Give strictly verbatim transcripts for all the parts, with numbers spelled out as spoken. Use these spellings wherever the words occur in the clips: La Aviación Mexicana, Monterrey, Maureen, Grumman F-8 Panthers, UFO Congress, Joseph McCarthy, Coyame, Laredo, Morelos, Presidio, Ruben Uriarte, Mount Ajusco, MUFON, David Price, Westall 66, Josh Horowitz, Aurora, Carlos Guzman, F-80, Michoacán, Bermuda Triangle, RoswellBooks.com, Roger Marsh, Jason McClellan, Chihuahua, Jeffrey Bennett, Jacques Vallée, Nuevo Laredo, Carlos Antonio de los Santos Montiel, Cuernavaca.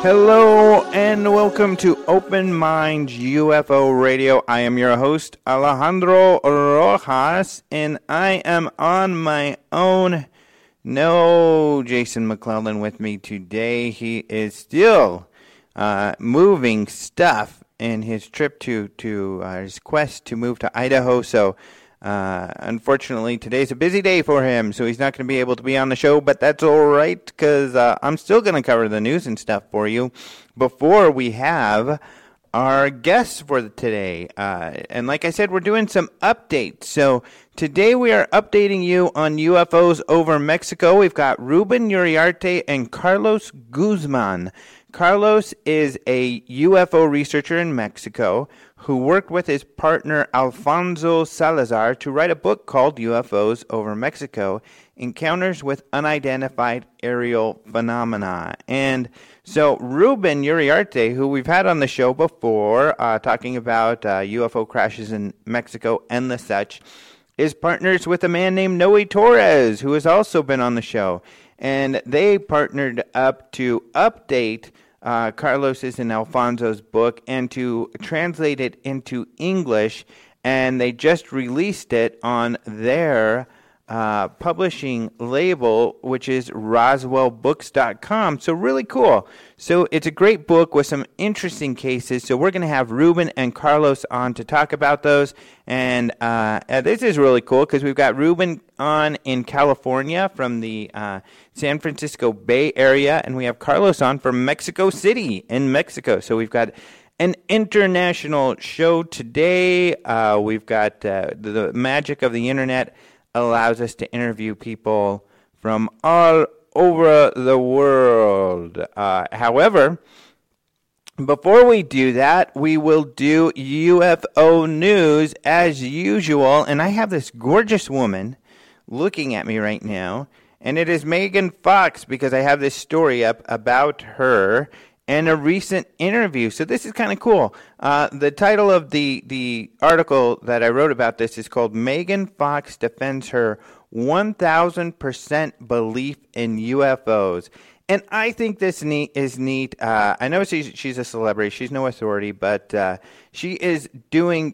Hello and welcome to Open Mind U F O Radio. I am your host, Alejandro Rojas, and I am on my own. No Jason McClellan with me today. He is still uh, moving stuff in his trip to, to uh, his quest to move to Idaho. So uh, unfortunately, today's a busy day for him, so he's not going to be able to be on the show, but that's all right, because uh, I'm still going to cover the news and stuff for you before we have our guests for today. Uh, and like I said, we're doing some updates. So today we are updating you on U F Os over Mexico. We've got Ruben Uriarte and Carlos Guzman. Carlos is a U F O researcher in Mexico who worked with his partner Alfonso Salazar to write a book called U F Os Over Mexico, Encounters with Unidentified Aerial Phenomena. And so Ruben Uriarte, who we've had on the show before, uh, talking about uh, U F O crashes in Mexico and the such, is partners with a man named Noe Torres, who has also been on the show. And they partnered up to update uh, Carlos's and Alfonso's book and to translate it into English. And they just released it on their uh, publishing label, which is Roswell Books dot com. So really cool. So it's a great book with some interesting cases. So we're going to have Ruben and Carlos on to talk about those. And uh, this is really cool because we've got Ruben on in California from the uh, San Francisco Bay Area, and we have Carlos on from Mexico City in Mexico. So we've got an international show today. Uh, we've got uh, the magic of the internet allows us to interview people from all over the world. Uh, however, before we do that, we will do U F O news as usual. And I have this gorgeous woman looking at me right now, and it is Megan Fox, because I have this story up about her and a recent interview. So this is kind of cool. Uh, the title of the, the article that I wrote about this is called Megan Fox Defends Her one thousand percent Belief in U F Os. And I think this neat is neat. Uh, I know she's, she's a celebrity. She's no authority, but uh, she is doing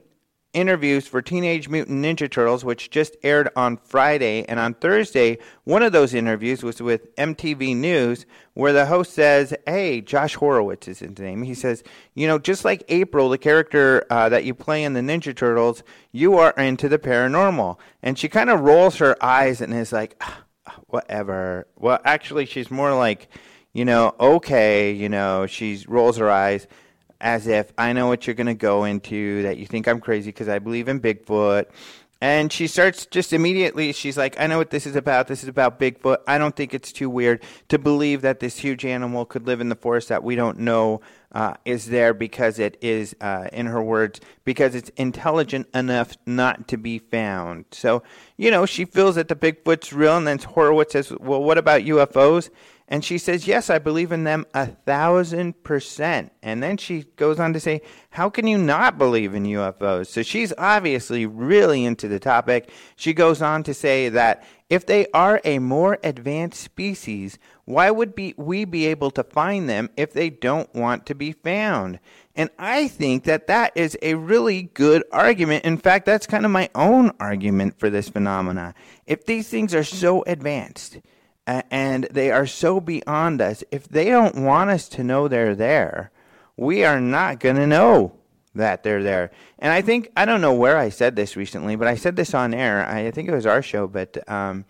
interviews for Teenage Mutant Ninja Turtles, which just aired on Friday. And on Thursday, one of those interviews was with M T V News, where the host says, hey, Josh Horowitz is his name. He says, you know, just like April, the character uh, that you play in the Ninja Turtles, you are into the paranormal. And she kind of rolls her eyes and is like, ah, whatever. Well, actually, she's more like, you know, okay, you know, she rolls her eyes, as if, I know what you're going to go into, that you think I'm crazy because I believe in Bigfoot. And she starts just immediately, she's like, I know what this is about. This is about Bigfoot. I don't think it's too weird to believe that this huge animal could live in the forest that we don't know uh, is there, because it is, uh, in her words, because it's intelligent enough not to be found. So, you know, she feels that the Bigfoot's real, and then Horowitz says, well, what about U F Os? And she says, yes, I believe in them a thousand percent. And then she goes on to say, how can you not believe in U F Os? So she's obviously really into the topic. She goes on to say that if they are a more advanced species, why would be we be able to find them if they don't want to be found? And I think that that is a really good argument. In fact, that's kind of my own argument for this phenomena. If these things are so advanced, and they are so beyond us, if they don't want us to know they're there, we are not going to know that they're there. And I think, I don't know where I said this recently, but I said this on air. I think it was our show, but um,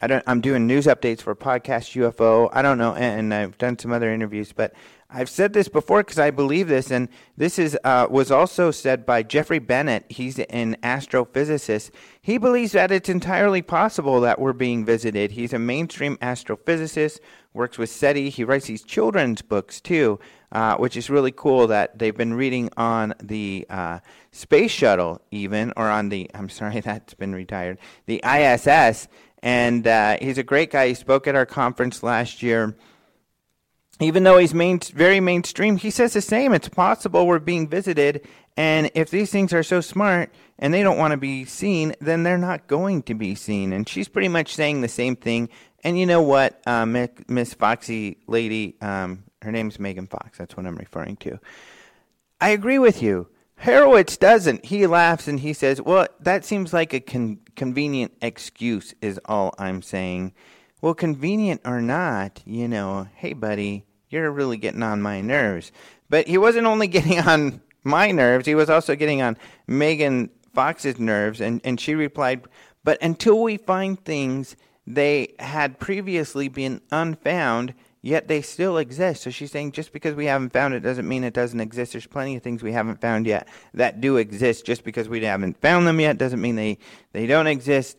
I don't, I'm doing news updates for Podcast U F O. I don't know, and I've done some other interviews, but I've said this before because I believe this, and this is uh, was also said by Jeffrey Bennett. He's an astrophysicist. He believes that it's entirely possible that we're being visited. He's a mainstream astrophysicist, works with SETI. He writes these children's books, too, uh, which is really cool that they've been reading on the uh, space shuttle even, or on the, I'm sorry, that's been retired, the I S S. And uh, he's a great guy. He spoke at our conference last year. Even though he's main, very mainstream, he says the same. It's possible we're being visited, and if these things are so smart and they don't want to be seen, then they're not going to be seen. And she's pretty much saying the same thing. And you know what, uh, Miss Foxy lady, um, her name's Megan Fox. That's what I'm referring to. I agree with you. Horowitz doesn't. He laughs and he says, well, that seems like a con- convenient excuse is all I'm saying. Well, convenient or not, you know, hey, buddy, you're really getting on my nerves. But he wasn't only getting on my nerves, he was also getting on Megan Fox's nerves, and, and she replied, but until we find things they had previously been unfound, yet they still exist. So she's saying just because we haven't found it doesn't mean it doesn't exist. There's plenty of things we haven't found yet that do exist. Just because we haven't found them yet doesn't mean they, they don't exist.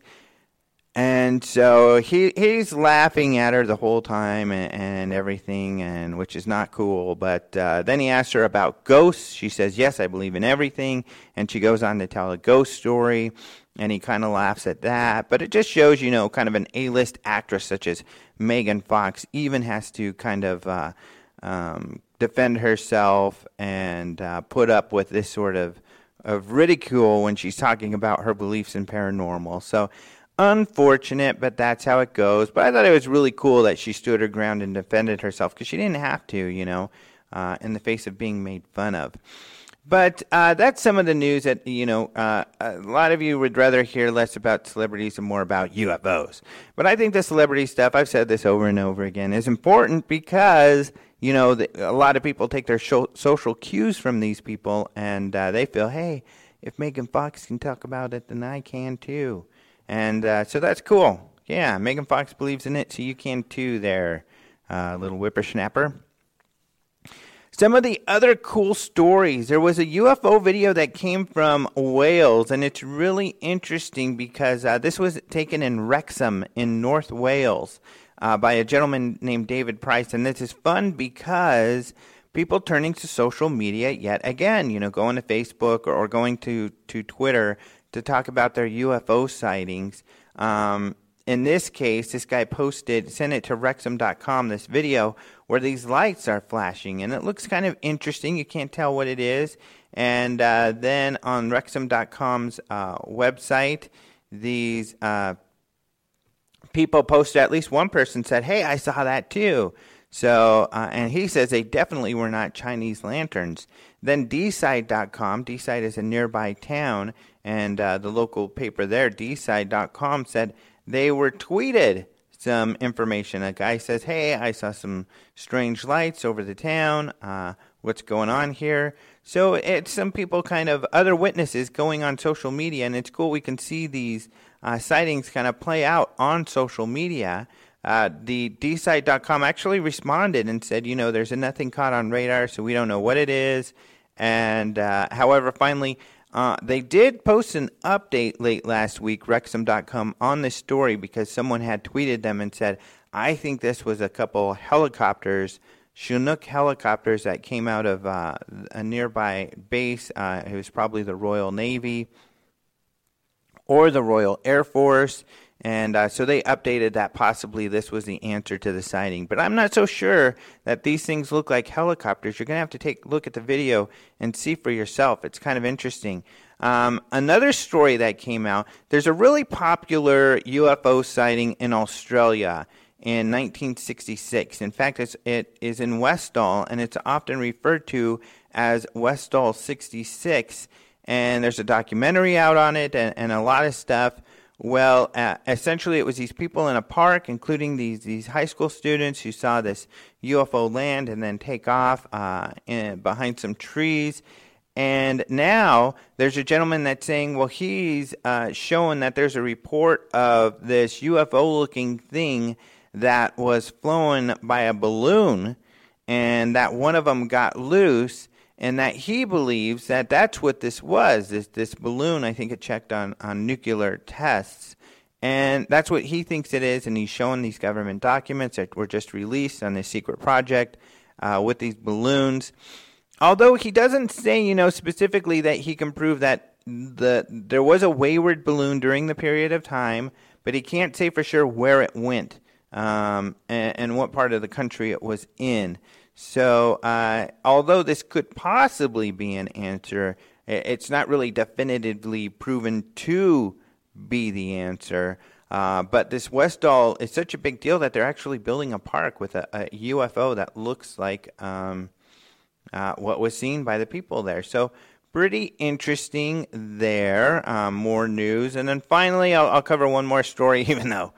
And so he he's laughing at her the whole time and, and everything, and which is not cool. But uh, then he asks her about ghosts. She says, yes, I believe in everything. And she goes on to tell a ghost story, and he kind of laughs at that. But it just shows, you know, kind of an A-list actress such as Megan Fox even has to kind of uh, um, defend herself and uh, put up with this sort of, of ridicule when she's talking about her beliefs in paranormal. So unfortunate, but that's how it goes. But I thought it was really cool that she stood her ground and defended herself, because she didn't have to, you know, uh, in the face of being made fun of. But uh, that's some of the news that, you know, uh, a lot of you would rather hear less about celebrities and more about U F Os. But I think the celebrity stuff, I've said this over and over again, is important because, you know, the, a lot of people take their sho- social cues from these people, and uh, they feel, hey, if Megan Fox can talk about it, then I can too. And uh, so that's cool. Yeah, Megan Fox believes in it, so you can too there, uh, little whippersnapper. Some of the other cool stories. There was a U F O video that came from Wales, and it's really interesting because uh, this was taken in Wrexham in North Wales uh, by a gentleman named David Price. And this is fun because people turning to social media yet again, you know, going to Facebook or, or going to, to Twitter to talk about their U F O sightings. Um, in this case, this guy posted, sent it to Wrexham dot com, this video where these lights are flashing, and it looks kind of interesting. You can't tell what it is. And uh, then on Wrexham dot com's uh, website, these uh, people posted, at least one person said, hey, I saw that too. So, uh, and he says they definitely were not Chinese lanterns. Then Dside dot com, Dside is a nearby town, and uh, the local paper there, Dside dot com, said they were tweeted some information. A guy says, hey, I saw some strange lights over the town. Uh, what's going on here? So it's some people, kind of other witnesses going on social media, and it's cool. We can see these uh, sightings kind of play out on social media. Uh, the Dside dot com actually responded and said, you know, there's a nothing caught on radar, so we don't know what it is. And, uh, however, finally, uh, they did post an update late last week, Wrexham dot com, on this story because someone had tweeted them and said, I think this was a couple helicopters, Chinook helicopters that came out of uh, a nearby base. Uh, it was probably the Royal Navy or the Royal Air Force. And uh, so they updated that possibly this was the answer to the sighting. But I'm not so sure that these things look like helicopters. You're going to have to take a look at the video and see for yourself. It's kind of interesting. Um, another story that came out, there's a really popular U F O sighting in Australia in nineteen sixty-six. In fact, it's, it is in Westall, and it's often referred to as Westall sixty-six. And there's a documentary out on it and, and a lot of stuff. Well, uh, essentially it was these people in a park, including these, these high school students who saw this U F O land and then take off uh, in, behind some trees. And now there's a gentleman that's saying, well, he's uh, showing that there's a report of this U F O-looking thing that was flown by a balloon. and that one of them got loose, and that he believes that that's what this was, this, this balloon. I think it checked on, on nuclear tests, and that's what he thinks it is, and he's showing these government documents that were just released on this secret project uh, with these balloons. Although he doesn't say, you know, specifically that he can prove that the there was a wayward balloon during the period of time, but he can't say for sure where it went um, and, and what part of the country it was in. So uh, although this could possibly be an answer, it's not really definitively proven to be the answer. Uh, but this Westall is such a big deal that they're actually building a park with a, a U F O that looks like um, uh, what was seen by the people there. So pretty interesting there. Uh, more news. And then finally, I'll, I'll cover one more story, even though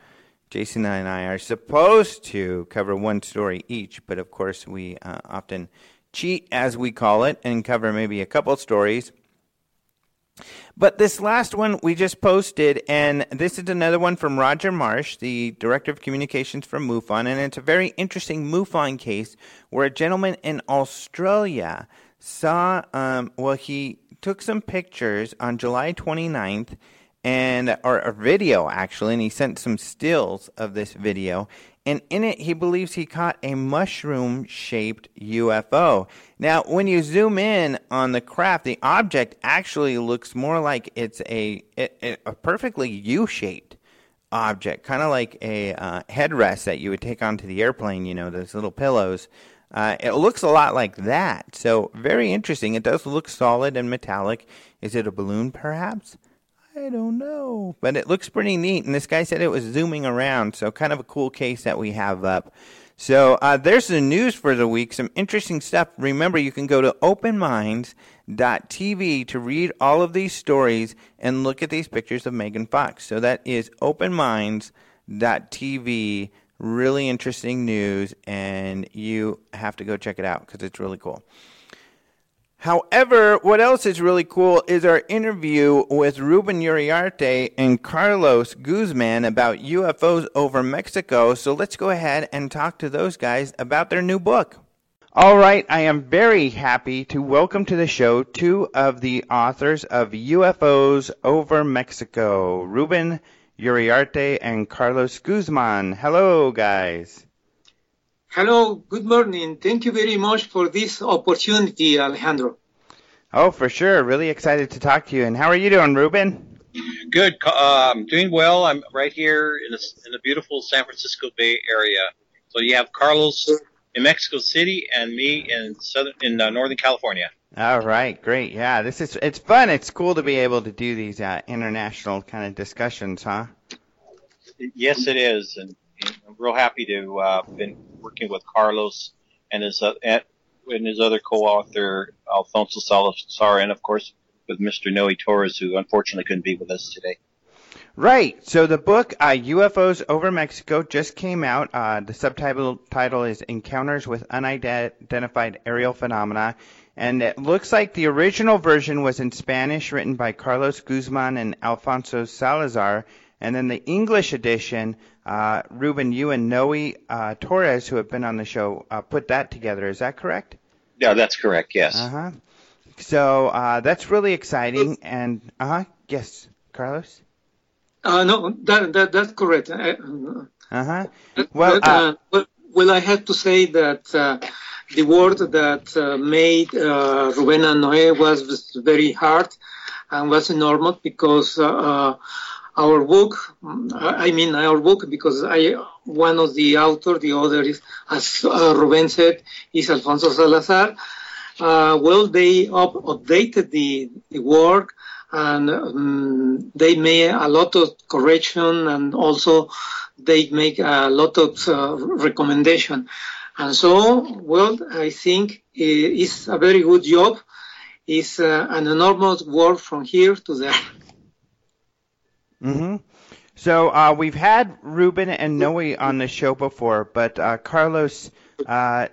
Jason and I are supposed to cover one story each, but of course we uh, often cheat, as we call it, and cover maybe a couple stories. But this last one we just posted, and this is another one from Roger Marsh, the Director of Communications from MUFON, and it's a very interesting MUFON case where a gentleman in Australia saw, um, well, he took some pictures on July twenty-ninth, and or a video actually, and he sent some stills of this video, and in it he believes he caught a mushroom-shaped U F O. Now, when you zoom in on the craft, the object actually looks more like it's a, a, a perfectly U-shaped object, kind of like a uh, headrest that you would take onto the airplane, you know, those little pillows. Uh, it looks a lot like that, so very interesting. It does look solid and metallic. Is it a balloon, perhaps? I don't know, but it looks pretty neat, and this guy said it was zooming around, so kind of a cool case that we have up. So uh, there's the news for the week, some interesting stuff. Remember, you can go to open minds dot t v to read all of these stories and look at these pictures of Megan Fox. So that is open minds dot t v, really interesting news, and you have to go check it out because it's really cool. However, what else is really cool is our interview with Ruben Uriarte and Carlos Guzman about U F Os over Mexico. So let's go ahead and talk to those guys about their new book. All right, I am very happy to welcome to the show two of the authors of U F Os over Mexico, Ruben Uriarte and Carlos Guzman. Hello, guys. Hello, good morning. Thank you very much for this opportunity, Alejandro. Oh, for sure. Really excited to talk to you. And how are you doing, Ruben? Good. Uh, I'm doing well. I'm right here in, a, in the beautiful San Francisco Bay Area. So you have Carlos in Mexico City and me in southern in uh, Northern California. All right, great. Yeah, this is it's fun. It's cool to be able to do these uh, international kind of discussions, huh? Yes, it is. And I'm real happy to uh, been working with Carlos and his uh, and his other co-author Alfonso Salazar, and of course with Mister Noe Torres, who unfortunately couldn't be with us today. Right. So the book uh, U F Os Over Mexico just came out. Uh, the subtitle title is Encounters with Unidentified Aerial Phenomena, and it looks like the original version was in Spanish, written by Carlos Guzman and Alfonso Salazar. And then the English edition, uh, Ruben, you and Noe uh, Torres, who have been on the show, uh, put that together. Is that correct? Yeah, that's correct, yes. Uh-huh. So uh, that's really exciting. And, uh-huh, yes, Carlos? Uh, no, that, that that's correct. I, uh-huh. Well, uh, well, well, I have to say that uh, the work that uh, made uh, Ruben and Noe was very hard and was enormous because... Uh, Our book, I mean our book, because I, one of the authors, the other is, as uh, Ruben said, is Alfonso Salazar. Uh, well, they up, updated the, the work, and um, they made a lot of correction, and also they make a lot of uh, recommendation. And so, well, I think it's a very good job. It's uh, an enormous work from here to there. Mm-hmm. So uh, we've had Ruben and Noe on the show before, but uh, Carlos, uh,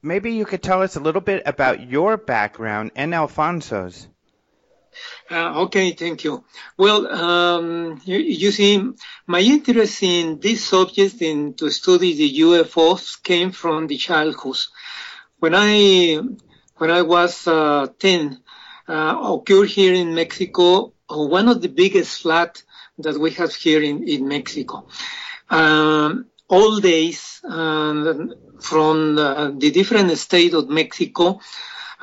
maybe you could tell us a little bit about your background and Alfonso's. Uh, okay, thank you. Well, um, you, you see, my interest in this subject and to study the U F Os came from the childhood. When I when I was uh, ten, uh, occurred here in Mexico, one of the biggest floods that we have here in, in Mexico. Um, all days um, from uh, the different state of Mexico,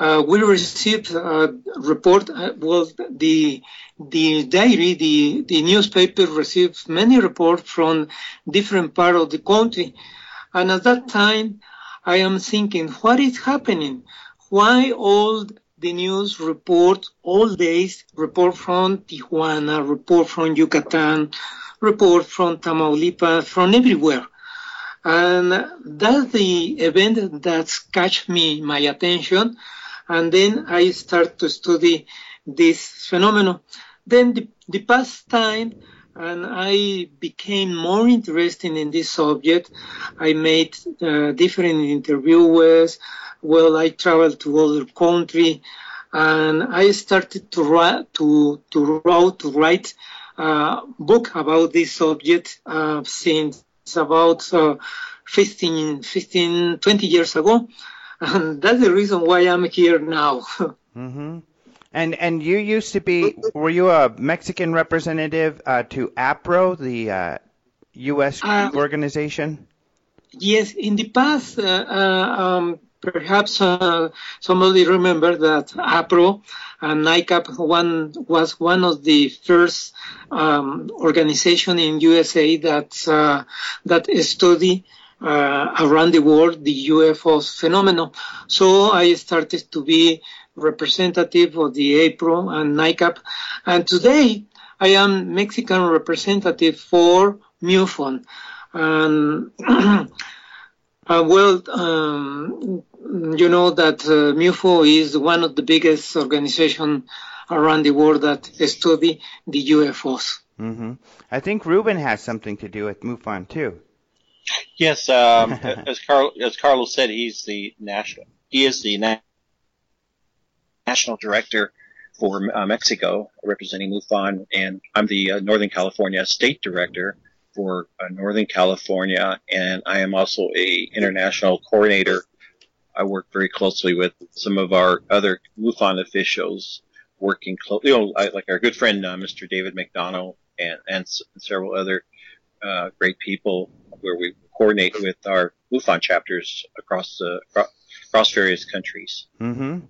Uh, we received a report, uh, well, the the diary, the, the newspaper received many reports from different parts of the country. And at that time, I am thinking, what is happening? Why all the news report, all days, report from Tijuana, report from Yucatan, report from Tamaulipas, from everywhere? And that's the event that catch me, my attention. And then I start to study this phenomenon. Then the, the past time, and I became more interested in this subject. I met uh, different interviewers. Well, I traveled to other country, and I started to write, to, to write, to write a book about this subject uh, since about uh, fifteen, fifteen, twenty years ago. And that's the reason why I'm here now. Mm-hmm. And and you used to be, were you a Mexican representative uh, to APRO, the uh, U S Uh, organization? Yes, in the past, uh, uh, um, perhaps uh, somebody remember that APRO and NARCAP one was one of the first um, organization in U S A that uh, that study. Uh, around the world, the U F Os phenomenon. So I started to be representative of the APRO and NICAP. And today I am Mexican representative for MUFON. Um, uh, well, um, you know that uh, MUFON is one of the biggest organizations around the world that study the U F Os. Mm-hmm. I think Ruben has something to do with MUFON too. Yes, um, as, Carl, as Carlos said, he's the national. He is the na- national director for uh, Mexico, representing MUFON, and I'm the uh, Northern California state director for uh, Northern California, and I am also a international coordinator. I work very closely with some of our other MUFON officials, working closely, you know, like our good friend uh, Mister David McDonough, and, and s- several other uh, great people, where we coordinate with our MUFON chapters across the across various countries. Mm-hmm.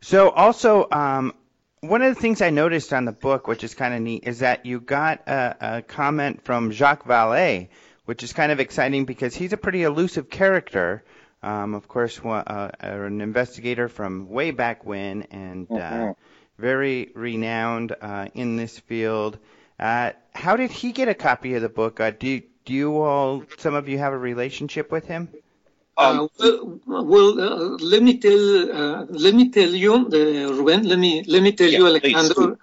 So also, um, one of the things I noticed on the book, which is kind of neat, is that you got a, a comment from Jacques Vallée, which is kind of exciting because he's a pretty elusive character. Um, of course, one, uh, an investigator from way back when, and mm-hmm. uh, very renowned uh, in this field. Uh, how did he get a copy of the book? Uh, do you, Do you all, some of you have a relationship with him? Um, uh, well, uh, let me tell, uh, let me tell you, uh, Ruben, let me let me tell yeah, you, Alejandro, please.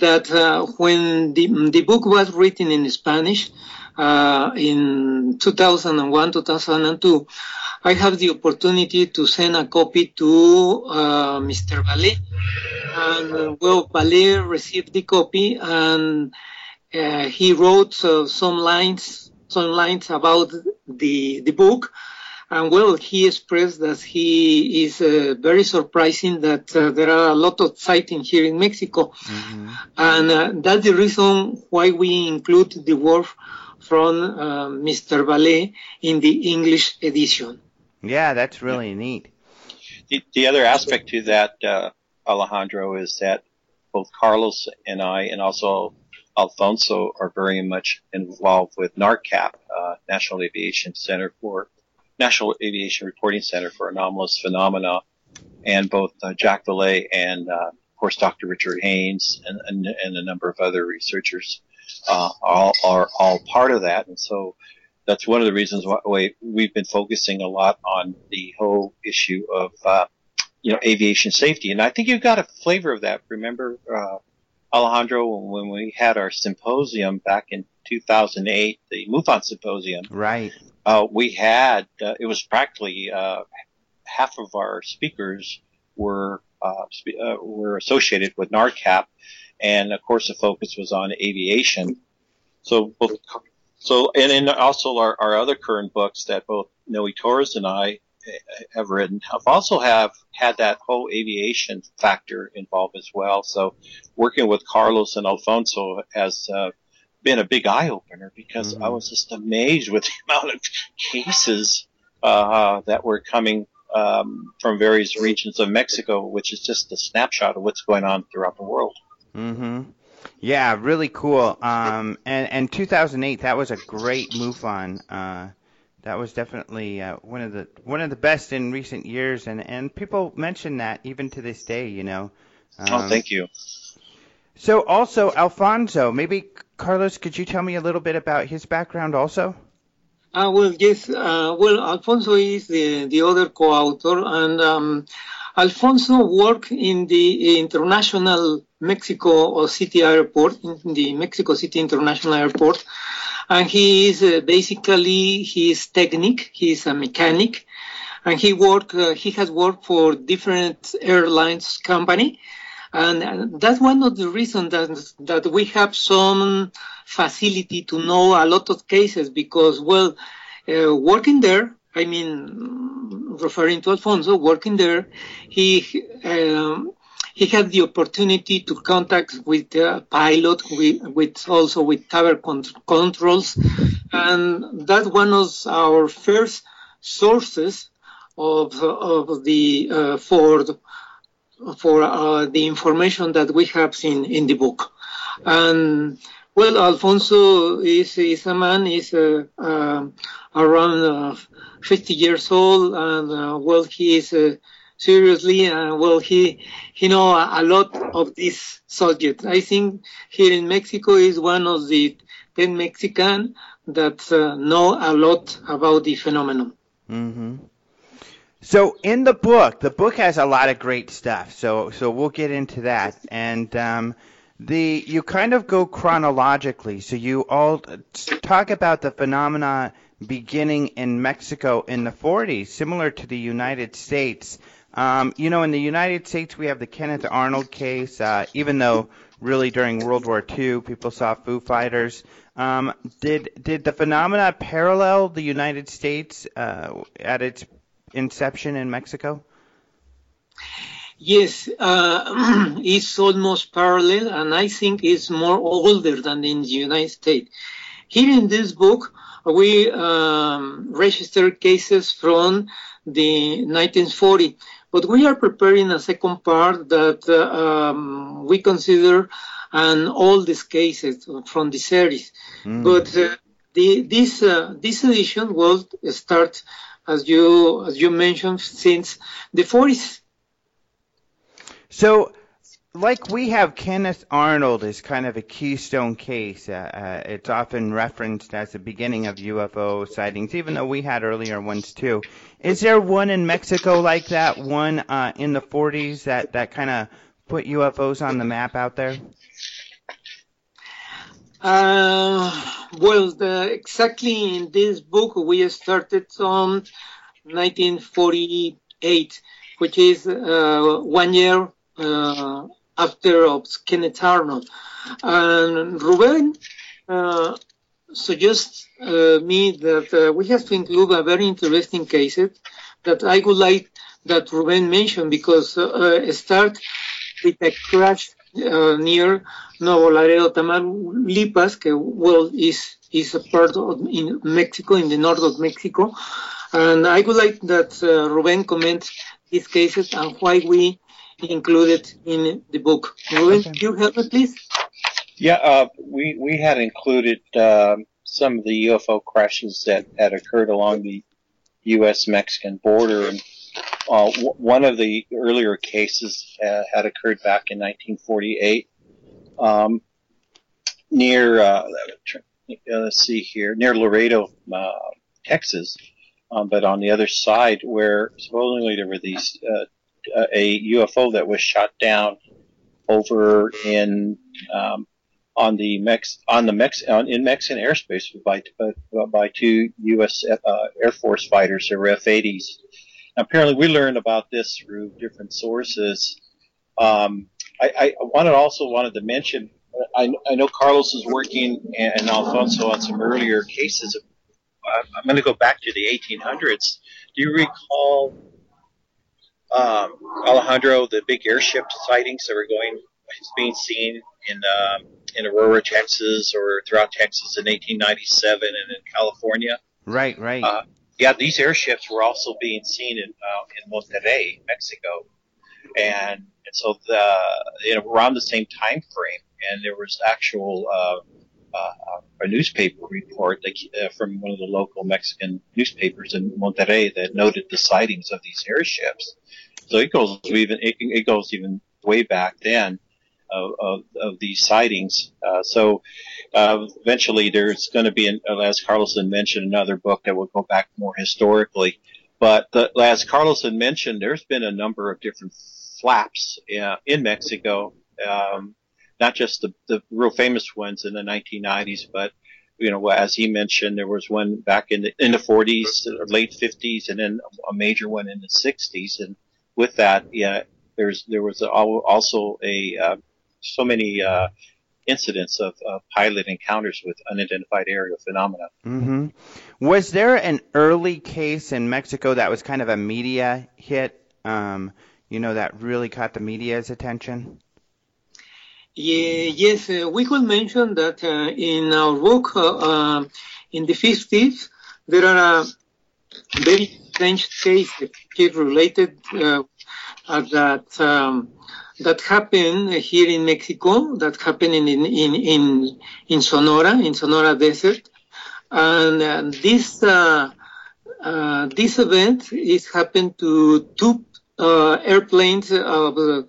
That uh, when the the book was written in Spanish uh, in two thousand one, two thousand two, I have the opportunity to send a copy to uh, Mister Vallée, and uh, well, Vallée received the copy, and uh, he wrote uh, some lines. some lines about the the book, and well, he expressed that he is uh, very surprising that uh, there are a lot of sightings here in Mexico, mm-hmm. and uh, that's the reason why we include the work from uh, Mister Vallée in the English edition. Yeah, that's really yeah. neat. The, the other aspect to that, uh, Alejandro, is that both Carlos and I, and also Alfonso, are very much involved with NARCAP, uh, National Aviation Center for National Aviation Reporting Center for Anomalous Phenomena, and both uh, Jacques Vallée and, uh, of course, Doctor Richard Haynes and, and, and a number of other researchers uh, all are all part of that. And so that's one of the reasons why we've been focusing a lot on the whole issue of, uh, you know, aviation safety. And I think you've got a flavor of that. Remember, uh, Alejandro, when we had our symposium back in two thousand eight, the MUFON symposium, right? Uh, we had uh, it was practically uh, half of our speakers were uh, uh, were associated with NARCAP, and of course the focus was on aviation. So both, so and, and also our, our other current books that both Noe Torres and I have written have also have had that whole aviation factor involved as well. So working with Carlos and Alfonso has uh, been a big eye opener, because mm-hmm. I was just amazed with the amount of cases uh, that were coming um, from various regions of Mexico, which is just a snapshot of what's going on throughout the world. Mm-hmm. Yeah, really cool. Um, and, and two thousand eight, that was a great MUFON. Uh, that was definitely uh, one of the one of the best in recent years, and, and people mention that even to this day, you know. Um, oh, thank you. So also, Alfonso, maybe, Carlos, could you tell me a little bit about his background also? Uh, well, yes. Uh, well, Alfonso is the, the other co-author, and um, Alfonso worked in the International Mexico City Airport, in the Mexico City International Airport, and he is uh, basically his technique. He is a mechanic, and he work. Uh, he has worked for different airlines company, and, and that's one of the reasons that that we have some facility to know a lot of cases, because well, uh, working there. I mean, referring to Alfonso, working there, he. Um, He had the opportunity to contact with uh, pilot, with, with also with tower cont- controls, and that one was our first sources of of the uh, for for uh, the information that we have seen in the book. And well, Alfonso is is a man is uh, uh, around uh, fifty years old, and uh, well, he is. Uh, Seriously, uh, well, he he know a, a lot of this subject. I think here in Mexico is one of the ten Mexican that uh, know a lot about the phenomenon. Mm-hmm. So in the book, the book has a lot of great stuff. So so we'll get into that. And um, the you kind of go chronologically. So you all talk about the phenomena beginning in Mexico in the forties, similar to the United States. Um, you know, in the United States, we have the Kenneth Arnold case, uh, even though really during World War Two, people saw Foo Fighters. Um, did did the phenomena parallel the United States uh, at its inception in Mexico? Yes, uh, it's almost parallel, and I think it's more older than in the United States. Here in this book, we um, register cases from the nineteen forty. But we are preparing a second part that uh, um, we consider an oldest cases from the series. Mm. But uh, the, this uh, this edition will start, as you as you mentioned, since the forties. So, like we have Kenneth Arnold as kind of a keystone case. Uh, uh, it's often referenced as the beginning of U F O sightings, even though we had earlier ones too. Is there one in Mexico like that, one uh, in the forties that, that kind of put U F Os on the map out there? Uh, well, the, exactly in this book we started from nineteen forty-eight, which is uh, one year uh, after of Kenneth Arnold. And Ruben uh, suggests uh, me that uh, we have to include a very interesting case that I would like that Ruben mentioned, because uh, it starts with a crash uh, near Nuevo Laredo, Tamaulipas, which well, is, is a part of in Mexico, in the north of Mexico. And I would like that uh, Ruben comments these cases and why we included in the book. Ruben, okay. You help me, please? Yeah, uh, we, we had included uh, some of the U F O crashes that had occurred along the U S Mexican border. And uh, w- one of the earlier cases uh, had occurred back in nineteen forty-eight um, near, uh, let's see here, near Laredo, uh, Texas, um, but on the other side where supposedly there were these uh, a U F O that was shot down over in um, on the Mex on the Mex on, in Mexican airspace by uh, by two U S Uh, Air Force fighters, or F eighties. Apparently, we learned about this through different sources Um, I, I wanted also wanted to mention, I, I know Carlos is working and Alfonso on some earlier cases. I'm going to go back to the eighteen hundreds. Do you recall, um, Alejandro, the big airship sightings that were going, being seen in um, in Aurora, Texas, or throughout Texas in eighteen ninety-seven and in California? Right, right. Uh, yeah, these airships were also being seen in uh, in Monterrey, Mexico. And, and so the, you know, around the same time frame, and there was actual uh, uh, a newspaper report that, uh, from one of the local Mexican newspapers in Monterrey that noted the sightings of these airships. So it goes even it, it goes even way back then of of, of these sightings. Uh, so uh, eventually there's going to be, an, as Carlos had mentioned, another book that will go back more historically. But the, as Carlos had mentioned, there's been a number of different flaps uh, in Mexico, um, not just the, the real famous ones in the nineteen nineties, but, you know, as he mentioned, there was one back in the, in the forties, or late fifties, and then a major one in the sixties. And with that, yeah, there's there was also a uh, so many uh, incidents of uh, pilot encounters with unidentified aerial phenomena. Mm-hmm. Was there an early case in Mexico that was kind of a media hit, um, you know, that really caught the media's attention? Yeah, yes, uh, we could mention that uh, in our book, uh, uh, in the fifties, there are a very strange case, case related uh, that um, that happened here in Mexico, that happened in in in, in Sonora, in Sonora Desert, and uh, this uh, uh, this event is happened to two uh, airplanes of uh,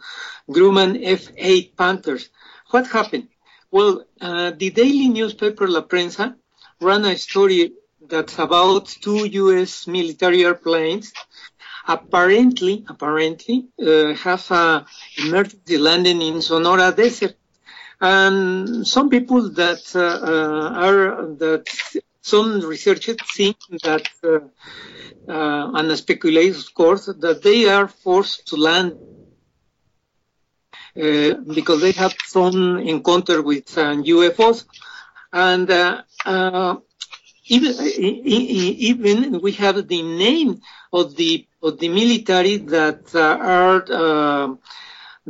Grumman F eight Panthers. What happened? Well, uh, the daily newspaper La Prensa ran a story that's about two U S military airplanes apparently apparently uh, have an emergency landing in Sonora Desert. And some people that uh, are that some researchers think that uh, uh, and speculate, of course, that they are forced to land Uh, because they have some encounter with uh, U F Os, and uh, uh, even even we have the name of the of the military that uh, are uh,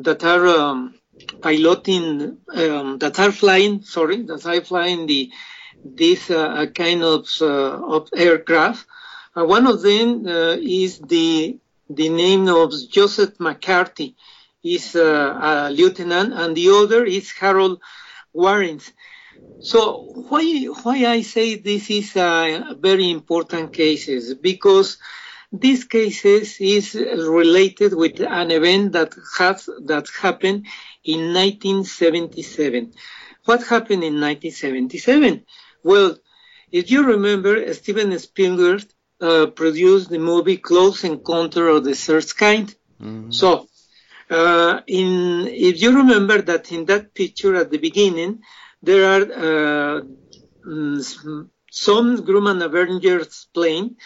that are um, piloting um, that are flying. Sorry, that are flying the this uh, kind of uh, of aircraft. Uh, one of them uh, is the the name of Joseph McCarthy. Is uh, a lieutenant, and the other is Harold Warrens. So why why I say this is a very important cases? Because these cases is related with an event that has that happened in nineteen seventy-seven. What happened in nineteen seventy-seven? Well, if you remember, Steven Spielberg uh, produced the movie Close Encounter of the Third Kind. Mm-hmm. So. Uh, in, if you remember that in that picture at the beginning, there are uh, some Grumman Avengers plane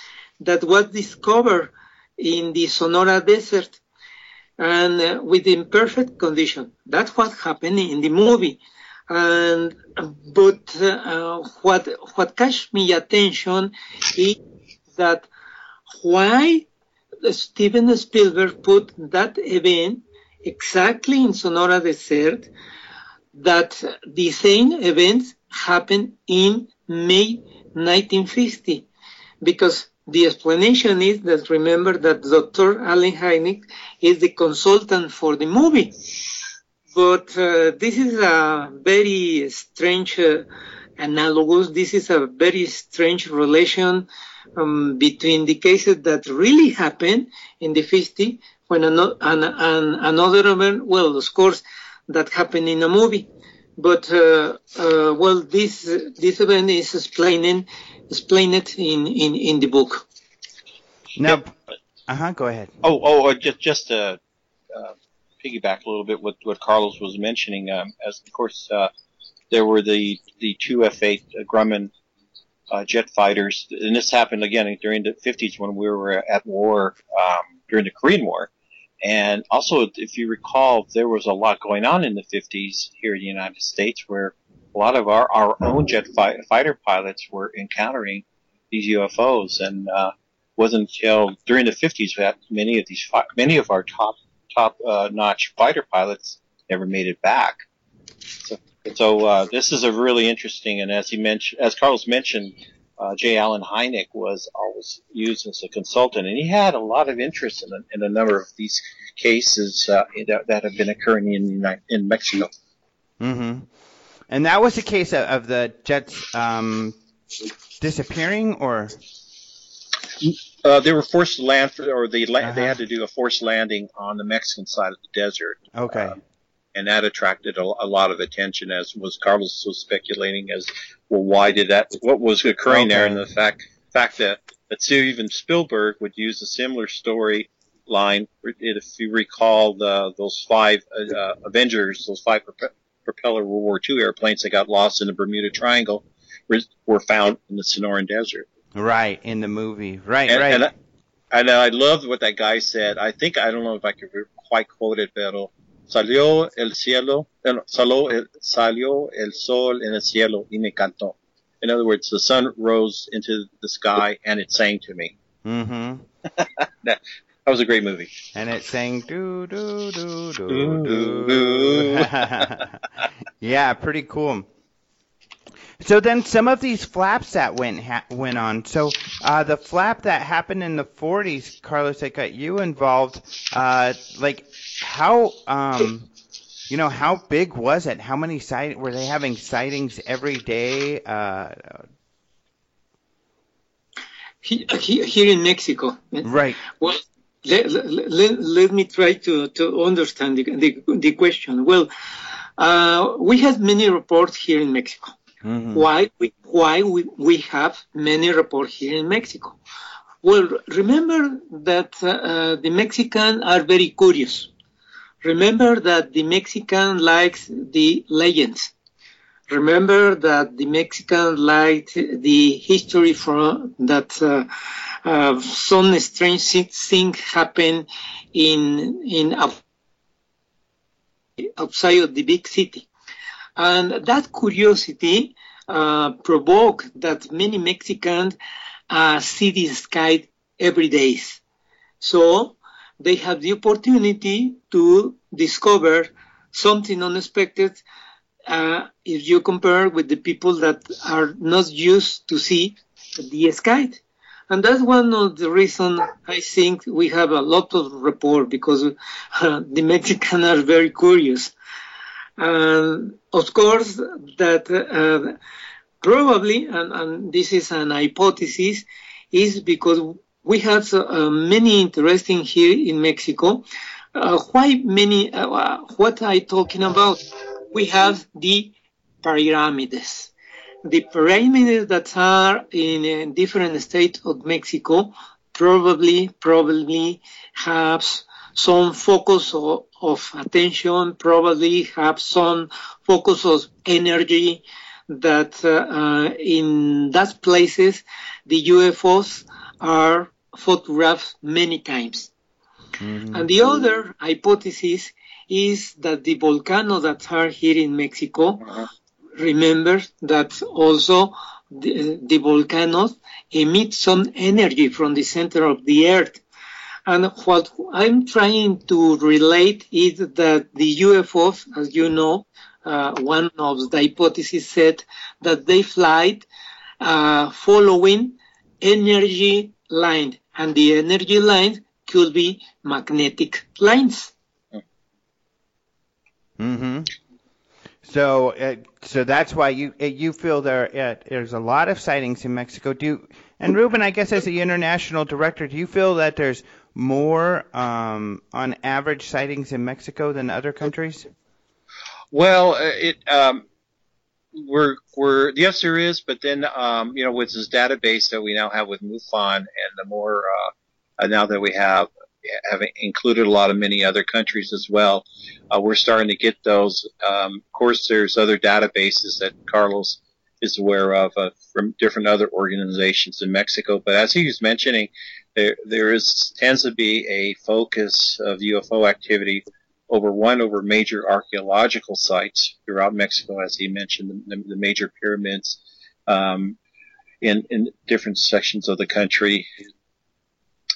that was discovered in the Sonora Desert and uh, with imperfect condition. That's what happened in the movie. And but uh, what what catch my attention is that why Steven Spielberg put that event exactly in Sonora Desert, that the same events happened in May nineteen fifty, because the explanation is that, remember, that Doctor Allen Hynek is the consultant for the movie. But uh, this is a very strange uh, analogous, this is a very strange relation um, between the cases that really happened in the fifties when an, an, an, another event, well, of course, that happened in a movie. But, uh, uh, well, this this event is explained, explained in, in, in the book. Now, uh-huh, go ahead. Oh, oh, just, just to uh, piggyback a little bit with what Carlos was mentioning, um, as, of course, uh, there were the, the two F eight Grumman uh, jet fighters, and this happened, again, during the fifties when we were at war, um, during the Korean War. And also, if you recall, there was a lot going on in the fifties here in the United States where a lot of our, our own jet fi- fighter pilots were encountering these U F Os. And uh, wasn't until during the fifties that many of these fi- many of our top top uh, notch fighter pilots never made it back. So, so uh, this is a really interesting, and as he mentioned, as Carlos mentioned, uh, J. Allen Hynek was always used as a consultant, and he had a lot of interest in a, in a number of these cases uh, that, that have been occurring in in Mexico. Mm-hmm. And that was the case of, of the jets um, disappearing, or uh, they were forced to land, for, or they la- uh-huh. they had to do a forced landing on the Mexican side of the desert. Okay. Um, And that attracted a, a lot of attention, as was Carlos was speculating, as well. Why did that? What was occurring okay. there? And the fact fact that that Steven Spielberg would use a similar story line. If you recall, the those five uh, Avengers, those five prop- propeller World War Two airplanes that got lost in the Bermuda Triangle, were found in the Sonoran Desert. Right in the movie. Right. And, right. And I, and I loved what that guy said. I think I don't know if I could quite quote it, but. Salió el cielo, salió el, salió el sol en el cielo y me cantó. In other words, the sun rose into the sky and it sang to me. Mm-hmm. that, that was a great movie. And it sang do do do do do. Yeah, pretty cool. So then some of these flaps that went ha- went on. So uh, the flap that happened in the forties, Carlos, that got you involved, uh, like. How, um, you know, how big was it? How many sightings? Were they having sightings every day? Uh, here, here in Mexico. Right. Well, let, let, let me try to, to understand the, the, the question. Well, uh, we had many reports here in Mexico. Mm-hmm. Why, we, why we, we have many reports here in Mexico? Well, remember that uh, the Mexicans are very curious. Remember that the Mexican likes the legends. Remember that the Mexican liked the history from that uh, uh, some strange thing happened in in outside of the big city, and that curiosity uh, provoked that many Mexicans uh, see the sky every day. So. They have the opportunity to discover something unexpected uh, if you compare with the people that are not used to see the sky. And that's one of the reasons I think we have a lot of rapport, because uh, the Mexicans are very curious. And uh, of course, that uh, probably, and, and this is an hypothesis, is because we have uh, many interesting here in Mexico. Uh, why many? Uh, what I talking about? We have the pyramids, the pyramids that are in a different state of Mexico. Probably, probably have some focus of, of attention. Probably have some focus of energy. That uh, in that places, the U F Os are photographed many times. Mm-hmm. And the other hypothesis is that the volcanoes that are here in Mexico, uh-huh. remember that also the, the volcanoes emit some energy from the center of the earth. And what I'm trying to relate is that the U F Os, as you know, uh, one of the hypotheses said that they fly uh, following energy line, and the energy line could be magnetic lines. Mm-hmm. So, uh, so that's why you you feel there uh, there's a lot of sightings in Mexico. Do you, and Ruben, I guess as the international director, do you feel that there's more um, on average sightings in Mexico than other countries? Well, it. Um... We're, we're, yes, there is, but then, um, you know, with this database that we now have with MUFON, and the more, uh, now that we have, have included a lot of many other countries as well, uh, we're starting to get those. Um, of course, there's other databases that Carlos is aware of uh, from different other organizations in Mexico. But as he was mentioning, there there is tends to be a focus of U F O activity over one over major archaeological sites throughout Mexico, as he mentioned, the, the major pyramids um, in in different sections of the country,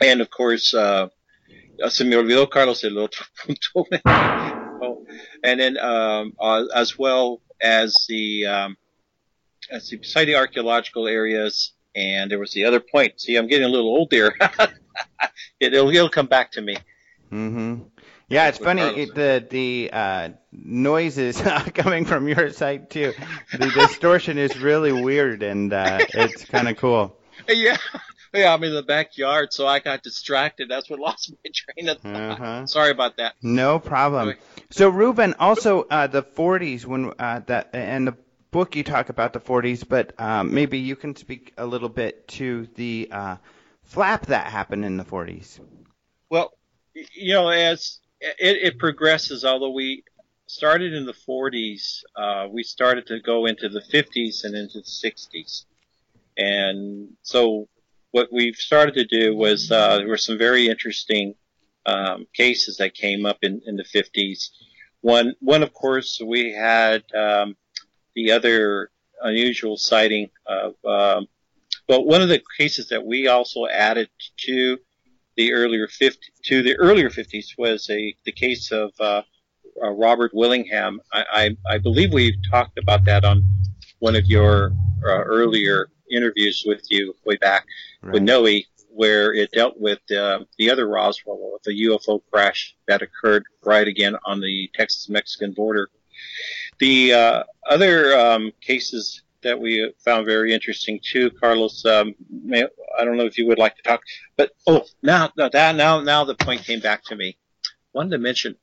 and of course, uh, se me olvidó Carlos el otro punto. Oh, and then um, uh, as well as the um, as the beside the archaeological areas, and there was the other point. See, I'm getting a little old there. it, it'll it'll come back to me. Mm-hmm. Yeah, it's funny, it, the the uh, noises coming from your site, too. The distortion is really weird, and uh, it's kind of cool. Yeah, yeah, I'm in the backyard, so I got distracted. That's what lost my train of thought. Uh-huh. Sorry about that. No problem. Okay. So, Ruben, also uh, the forties, when uh, that and the book you talk about the forties, but um, maybe you can speak a little bit to the uh, flap that happened in the forties. Well, you know, as... It, it progresses, although we started in the forties, uh, we started to go into the fifties and into the sixties. And so what we've started to do was uh, there were some very interesting um, cases that came up in, in the fifties. One, one, of course, we had um, the other unusual sighting of, um, well, one of the cases that we also added to the earlier fifty to the earlier fifties was a the case of uh, uh, Robert Willingham. I, I I believe we've talked about that on one of your uh, earlier interviews with you way back right. with Noe, where it dealt with uh, the other Roswell, the U F O crash that occurred right again on the Texas-Mexican border. The uh, other um, cases that we found very interesting too, Carlos. Um, may, I don't know if you would like to talk, but oh, now, now, now, now the point came back to me. Wanted to mention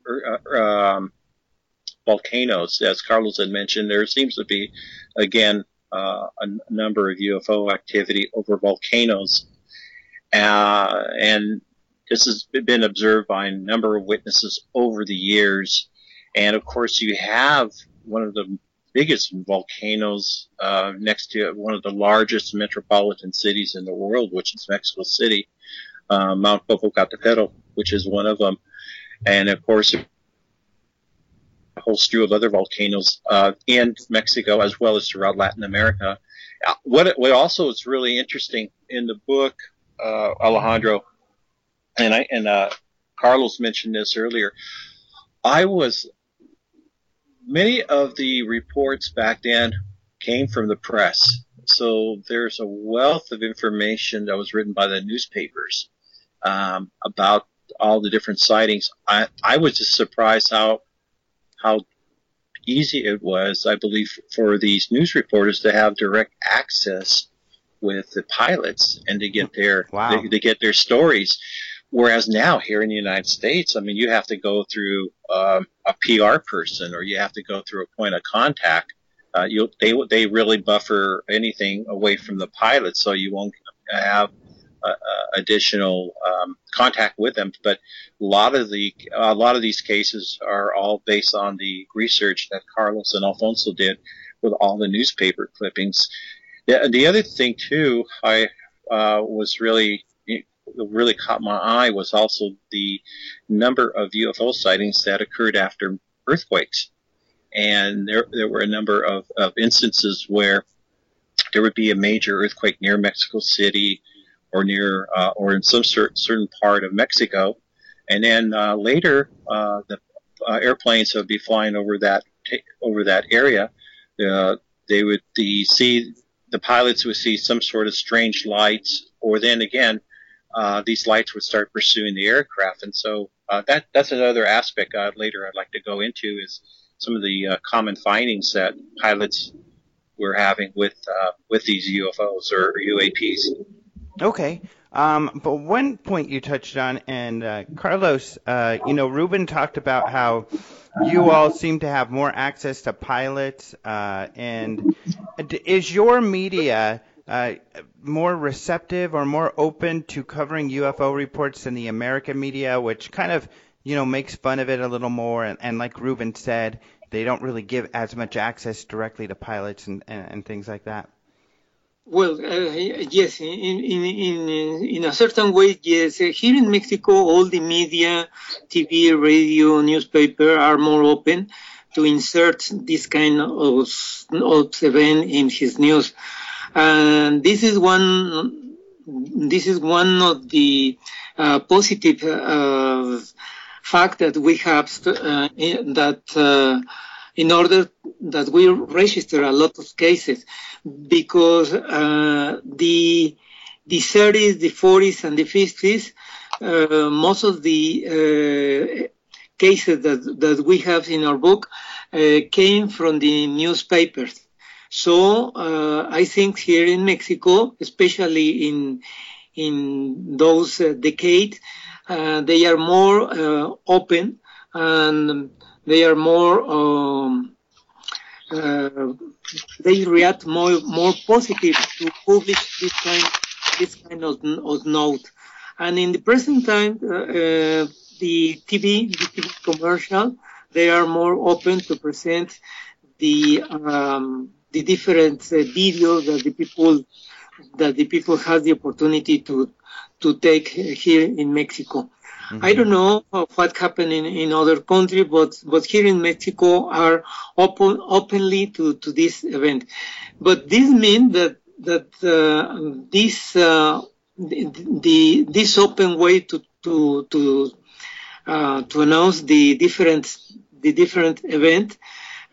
uh, um, volcanoes, as Carlos had mentioned. There seems to be, again, uh, a number of U F O activity over volcanoes, uh, and this has been observed by a number of witnesses over the years. And of course, you have one of the biggest volcanoes uh, next to one of the largest metropolitan cities in the world, which is Mexico City, uh, Mount Popocatépetl, which is one of them. And, of course, a whole slew of other volcanoes uh, in Mexico as well as throughout Latin America. What, what also is really interesting in the book, uh, Alejandro, and, I, and uh, Carlos mentioned this earlier, I was... Many of the reports back then came from the press, so there's a wealth of information that was written by the newspapers um, about all the different sightings. I, I was just surprised how how easy it was, I believe, for these news reporters to have direct access with the pilots and to get their wow. to, to get their stories. Whereas now here in the United States, I mean, you have to go through um, a P R person or you have to go through a point of contact. Uh, you they they really buffer anything away from the pilot, so you won't have uh, additional um, contact with them. But a lot of the a lot of these cases are all based on the research that Carlos and Alfonso did with all the newspaper clippings. The, the other thing too, I uh, was really. really caught my eye was also the number of U F O sightings that occurred after earthquakes. And there there were a number of, of instances where there would be a major earthquake near Mexico City or near uh, or in some cer- certain part of Mexico. And then uh, later uh, the uh, airplanes would be flying over that t- over that area. Uh, they would the, see the pilots would see some sort of strange lights, or then again Uh, these lights would start pursuing the aircraft. And so uh, that that's another aspect uh, later I'd like to go into is some of the uh, common findings that pilots were having with uh, with these U F Os or U A Ps. Okay. Um, but one point you touched on, and uh, Carlos, uh, you know, Ruben talked about how you all seem to have more access to pilots. Uh, and is your media... Uh, more receptive or more open to covering U F O reports than the American media, which kind of, you know, makes fun of it a little more. And, and like Ruben said, they don't really give as much access directly to pilots and, and, and things like that. Well, uh, yes, in, in in in a certain way, yes. Here in Mexico, all the media, T V, radio, newspaper are more open to insert this kind of, of event in his news, and this is one. This is one of the uh, positive uh, fact that we have uh, that. Uh, in order that we register a lot of cases, because uh, the the thirties, the forties, and the fifties, uh, most of the uh, cases that, that we have in our book uh, came from the newspapers. So uh, I think here in Mexico, especially in in those uh, decades, uh, they are more uh, open and they are more, um, uh, they react more more positive to publish this kind, this kind of, of note. And in the present time, uh, uh, the T V, the T V commercial, they are more open to present the um, the different uh, videos that the people that the people have the opportunity to to take here in Mexico. Mm-hmm. I don't know what happened in, in other countries, but, but here in Mexico are open openly to, to this event. But this means that that uh, this uh, the this open way to to to uh, to announce the different the different event.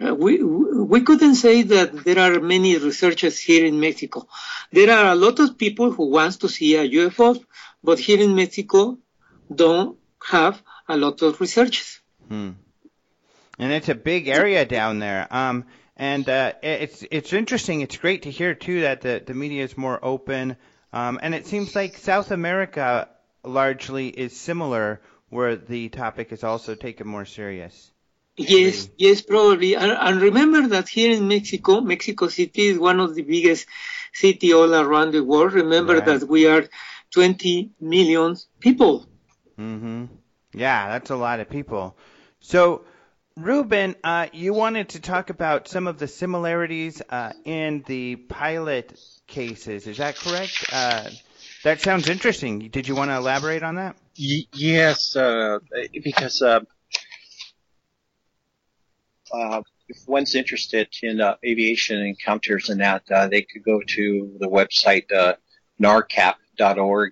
Uh, we we couldn't say that there are many researchers here in Mexico. There are a lot of people who wants to see a U F O, but here in Mexico don't have a lot of researchers. Hmm. And it's a big area down there. Um, and uh, it's it's interesting. It's great to hear too that the the media is more open. Um, and it seems like South America largely is similar, where the topic is also taken more serious. Yes, yes, probably. And, and remember that here in Mexico, Mexico City is one of the biggest cities all around the world. Remember right. that we are twenty million people. Mm-hmm. Yeah, that's a lot of people. So, Ruben, uh, you wanted to talk about some of the similarities uh, in the pilot cases. Is that correct? Uh, that sounds interesting. Did you want to elaborate on that? Y- yes, uh, because... Uh, Uh, if one's interested in uh, aviation encounters and that, uh, they could go to the website uh, N A R C A P dot org,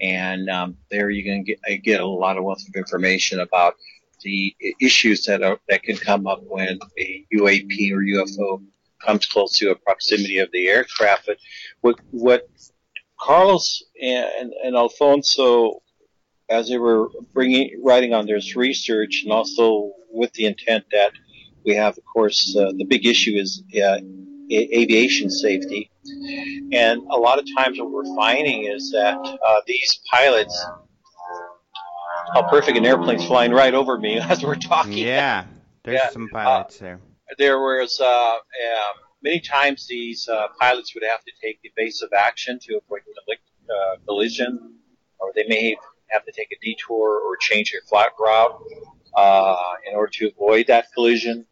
and um, there you can get, get a lot of wealth of information about the issues that are, that can come up when a U A P or U F O comes close to a proximity of the aircraft. But what what Carlos and, and Alfonso, as they were bringing writing on their research, and also with the intent that we have, of course, uh, the big issue is uh, a- aviation safety. And a lot of times what we're finding is that uh, these pilots, oh, perfect, an airplane's flying right over me as we're talking. Yeah, there's yeah, some pilots uh, there. There was uh, uh, many times these uh, pilots would have to take evasive action to avoid uh, collision, or they may have to take a detour or change their flight route. Uh, in order to avoid that collision,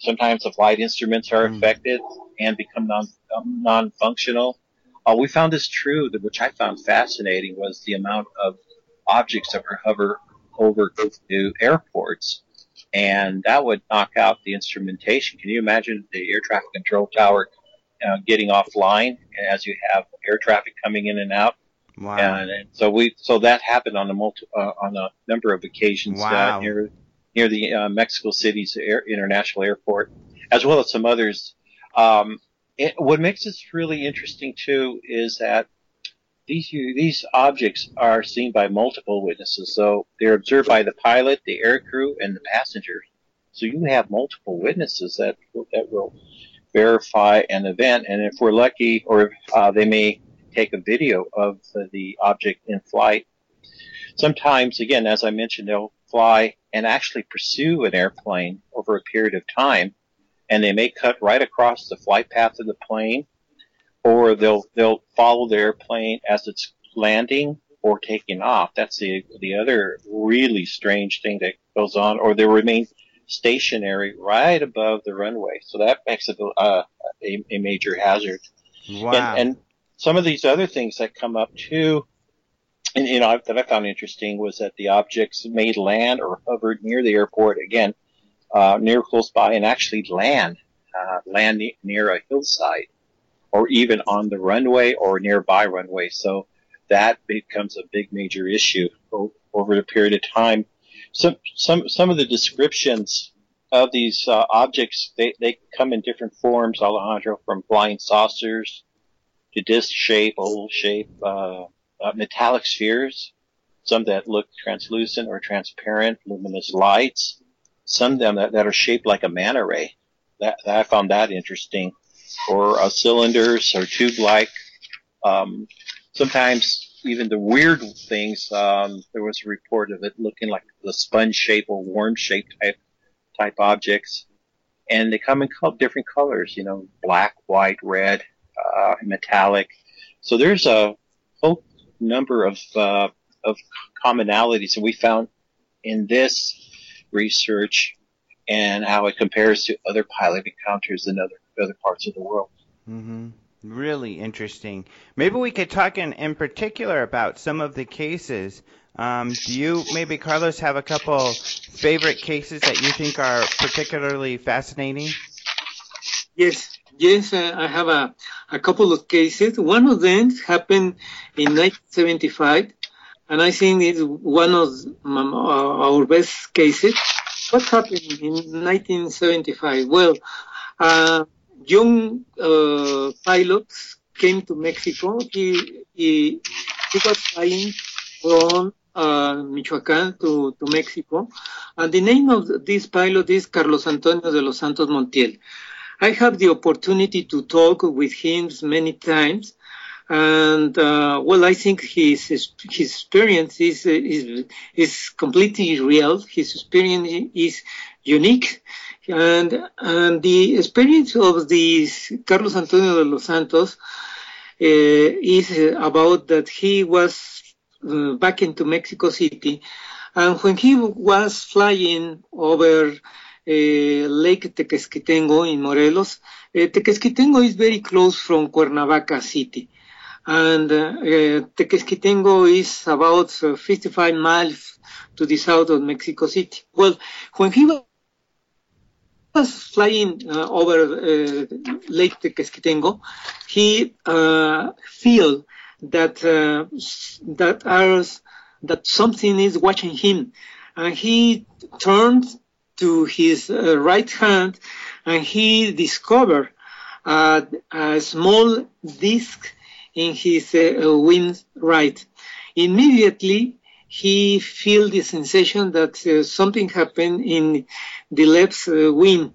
sometimes the flight instruments are affected and become non, um, non-functional. Uh, we found this true, which I found fascinating, was the amount of objects that were hover over to airports, and that would knock out the instrumentation. Can you imagine the air traffic control tower uh, getting offline as you have air traffic coming in and out? Wow. And, and so we so that happened on a multi, uh, on a number of occasions. Wow. uh, here. near the uh, Mexico City's Air, International Airport, as well as some others. Um, it, what makes this really interesting, too, is that these these objects are seen by multiple witnesses. So they're observed by the pilot, the air crew, and the passengers. So you have multiple witnesses that, that will verify an event. And if we're lucky, or uh, they may take a video of the, the object in flight. Sometimes, again, as I mentioned, they'll fly and actually pursue an airplane over a period of time, and they may cut right across the flight path of the plane, or they'll they'll follow the airplane as it's landing or taking off. That's the the other really strange thing that goes on. Or they remain stationary right above the runway. So that makes it uh, a, a major hazard. Wow. And, and some of these other things that come up too, and, you know, that I found interesting was that the objects made land or hovered near the airport, again, uh, near close by, and actually land, uh, land near a hillside or even on the runway or nearby runway. So that becomes a big major issue over a period of time. Some some some of the descriptions of these uh, objects, they, they come in different forms, Alejandro, from flying saucers to disc shape, oval shape, uh, uh, metallic spheres, some that look translucent or transparent, luminous lights, some of them that, that are shaped like a manta ray. That, that I found that interesting. Or uh, cylinders or tube-like. Um, sometimes... Even the weird things, um, there was a report of it looking like the sponge shape or worm shape type, type objects. And they come in co- different colors, you know, black, white, red, uh, metallic. So there's a whole number of, uh, of commonalities that we found in this research and how it compares to other pilot encounters in other, other parts of the world. Mm-hmm. Really interesting. Maybe we could talk in, in particular about some of the cases. Um, do you, maybe, Carlos, have a couple favorite cases that you think are particularly fascinating? Yes, yes, uh, I have a, a couple of cases. One of them happened in nineteen seventy-five, and I think it's one of um, our best cases. What happened in nineteen seventy-five? Well, uh, Young uh, pilots came to Mexico. He he, he was flying from uh, Michoacán to, to Mexico. And the name of this pilot is Carlos Antonio de los Santos Montiel. I have the opportunity to talk with him many times. And, uh, well, I think his his, his experience is, is, is completely real. His experience is unique. And, and the experience of this Carlos Antonio de los Santos uh, is about that he was uh, back into Mexico City, and when he was flying over uh, Lake Tequesquitengo in Morelos, uh, Tequesquitengo is very close from Cuernavaca City, and uh, uh, Tequesquitengo is about uh, fifty-five miles to the south of Mexico City. Well, when he was was flying uh, over uh, Lake Tequesquitengo, he uh, feel that uh, that are, that something is watching him, and he turned to his uh, right hand, and he discovered uh, a small disc in his uh, wing right. Immediately, he feel the sensation that uh, something happened in the left uh, wing.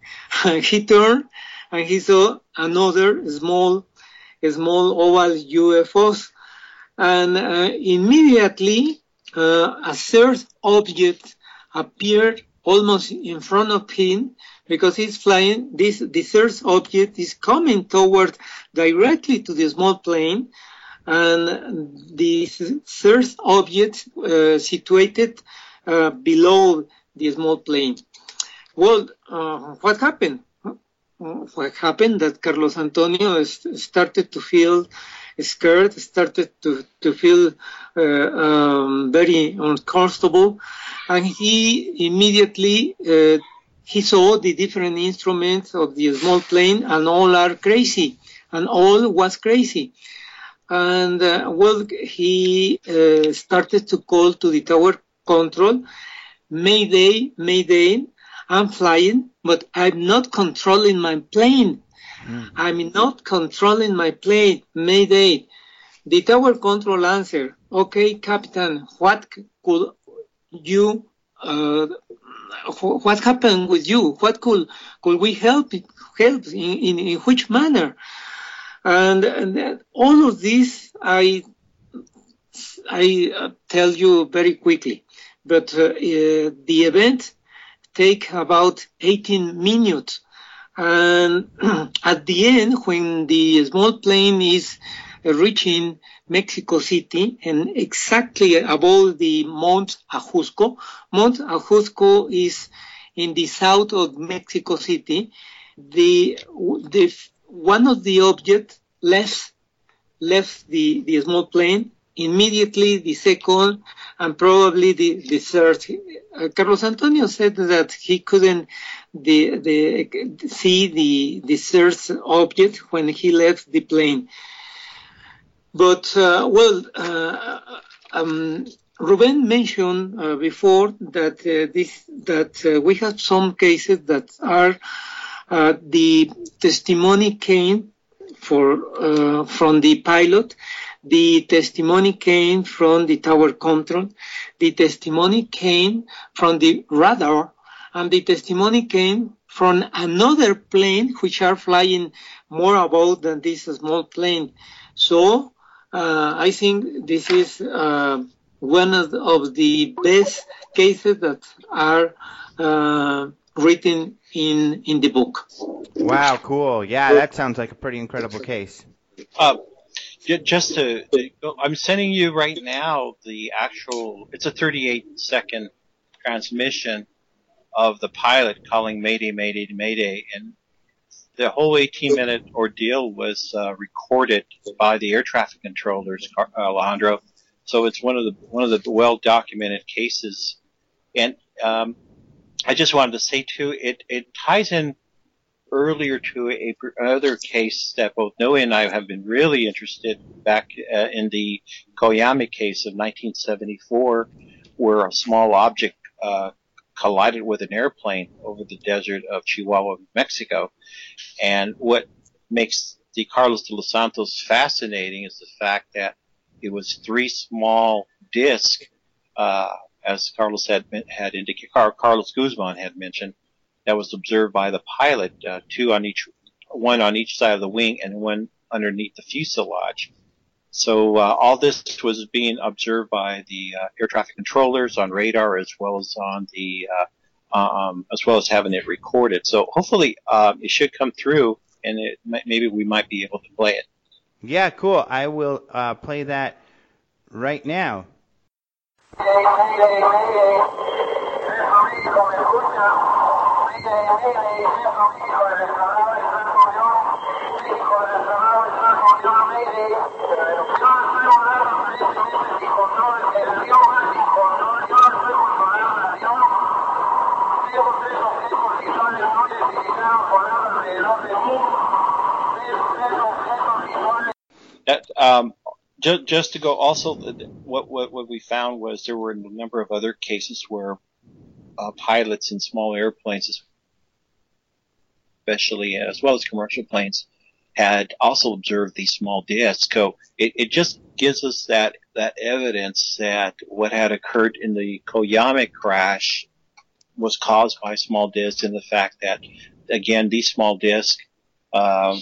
He turned and he saw another small, small oval U F Os. And uh, immediately uh, a third object appeared almost in front of him because he's flying. This the third object is coming toward directly to the small plane. And the third object uh, situated uh, below the small plane. Well, uh, what happened? What happened that Carlos Antonio started to feel scared, started to, to feel uh, um, very uncomfortable, and he immediately uh, he saw the different instruments of the small plane, and all are crazy, and all was crazy. And, uh, well, he uh, started to call to the tower control, Mayday, Mayday, I'm flying, but I'm not controlling my plane. Mm. I'm not controlling my plane, Mayday. The tower control answered, okay, Captain, what could you, uh, what happened with you? What could, could we help, help in, in, in which manner? And, and all of this, I I tell you very quickly. But uh, uh, the event take about eighteen minutes. And at the end, when the small plane is reaching Mexico City, and exactly above the Mount Ajusco, Mount Ajusco is in the south of Mexico City, the the one of the objects left left the, the small plane. Immediately the second and probably the, the third. Carlos Antonio said that he couldn't the, the, see the, the third object when he left the plane. But, uh, well, uh, um, Ruben mentioned uh, before that uh, this that uh, we have some cases that are uh, the testimony came for uh, from the pilot. The testimony came from the tower control. The testimony came from the radar. And the testimony came from another plane, which are flying more above than this small plane. So uh, I think this is uh, one of the, of the best cases that are uh, written in, in the book. Wow, cool. Yeah, that sounds like a pretty incredible case. Uh, Just to, I'm sending you right now the actual, it's a thirty-eight second transmission of the pilot calling Mayday, Mayday, Mayday. And the whole eighteen minute ordeal was uh, recorded by the air traffic controllers, Alejandro. So it's one of the, one of the well-documented cases. And um, I just wanted to say too, it, it ties in earlier to a, another case that both Noe and I have been really interested back uh, in the Coyame case of nineteen seventy-four, where a small object uh, collided with an airplane over the desert of Chihuahua, Mexico. And what makes the Carlos de los Santos fascinating is the fact that it was three small discs, uh, as Carlos had, had indicated, Carlos Guzman had mentioned, that was observed by the pilot, uh, two on each, one on each side of the wing and one underneath the fuselage. So uh, all this was being observed by the uh, air traffic controllers on radar, as well as on the, uh, um, as well as having it recorded. So hopefully uh, it should come through, and it might, maybe we might be able to play it. Yeah, cool. I will uh, play that right now. That, um, just, just to go also, what, what, what we found was there were a number of other cases where uh, pilots in small airplanes, especially as well as commercial planes, had also observed these small discs. So it, it just gives us that, that evidence that what had occurred in the Coyame crash was caused by small discs, and the fact that, again, these small discs um,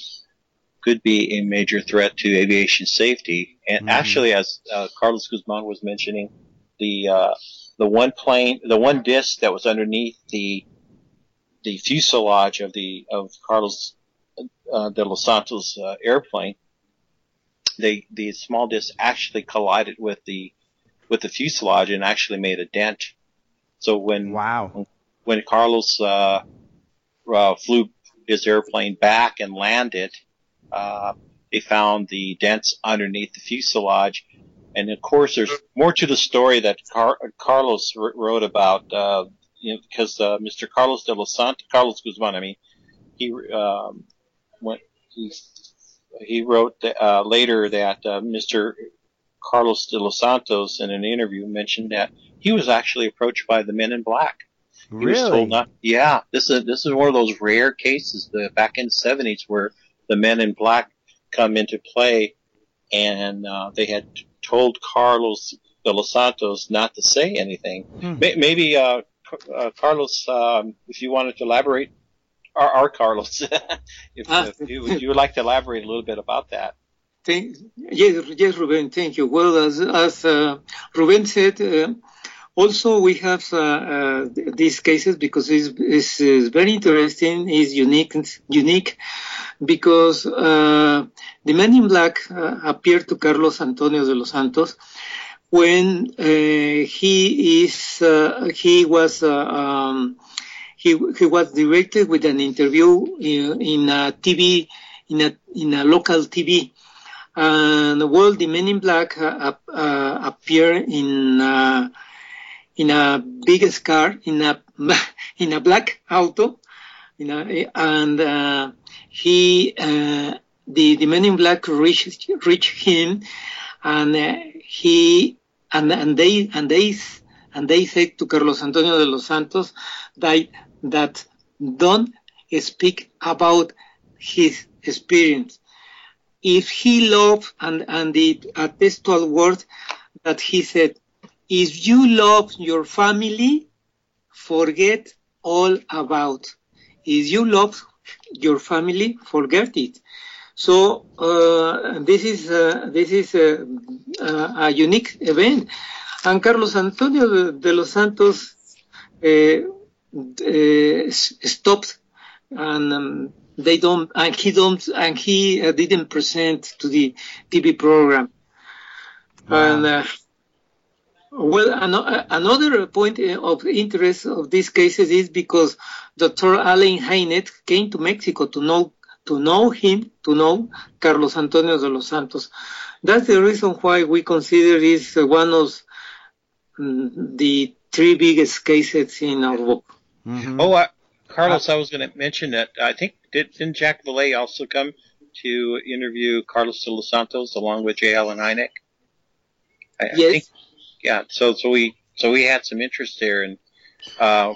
could be a major threat to aviation safety. And mm-hmm. actually, as uh, Carlos Guzman was mentioning, the uh, the one plane, the one disc that was underneath the the fuselage of the of Carlos uh, de los Santos uh, airplane, they the small disc actually collided with the with the fuselage and actually made a dent. So when wow. when Carlos uh, uh, flew his airplane back and landed, uh, they found the dents underneath the fuselage. And of course, there's more to the story that Car- Carlos r- wrote about. Uh, You know, because uh, Mister Carlos de los Santos, Carlos Guzman, I mean, he um, went, he, he wrote that, uh, later that uh, Mister Carlos de los Santos in an interview mentioned that he was actually approached by the Men in Black. He really? Was told not, yeah, this is this is one of those rare cases the, back in the seventies where the Men in Black come into play, and uh, they had told Carlos de los Santos not to say anything. Hmm. May, maybe. Uh, Uh, Carlos, um, if you wanted to elaborate, or, or Carlos, if, ah. if you, would you like to elaborate a little bit about that? Thank, yes, yes, Ruben, thank you. Well, as, as uh, Ruben said, uh, also we have uh, uh, these cases because it's, it's, it's very interesting, it's unique, unique because uh, the Men in Black uh, appeared to Carlos Antonio de los Santos when uh, he is, uh, he was, uh, um, he he was directed with an interview in, in a T V, in a in a local T V, and the world the Men in Black uh, uh, appear in uh, in a big car, in a in a black auto, you know, and uh, he uh, the the Men in Black reached reached him, and uh, he and and they and they. And they said to Carlos Antonio de los Santos that, that don't speak about his experience. If he loved, and, and the a textual word that he said, if you love your family, forget all about. If you love your family, forget it. So uh, this is, uh, this is uh, uh, a unique event. And Carlos Antonio de, de los Santos uh, uh, stopped, and um, they don't, and he don't, and he uh, didn't present to the T V program. Wow. And uh, well, an- another point of interest of these cases is because Doctor Allen Hynek came to Mexico to know to know him, to know Carlos Antonio de los Santos. That's the reason why we consider this one of the three biggest cases in our book. Mm-hmm. Oh, uh, Carlos, I was going to mention that. I think, did, didn't Jacques Vallée also come to interview Carlos de los Santos along with J. Allen Hynek? I, yes. I think, yeah, so, so, we, so we had some interest there, and uh,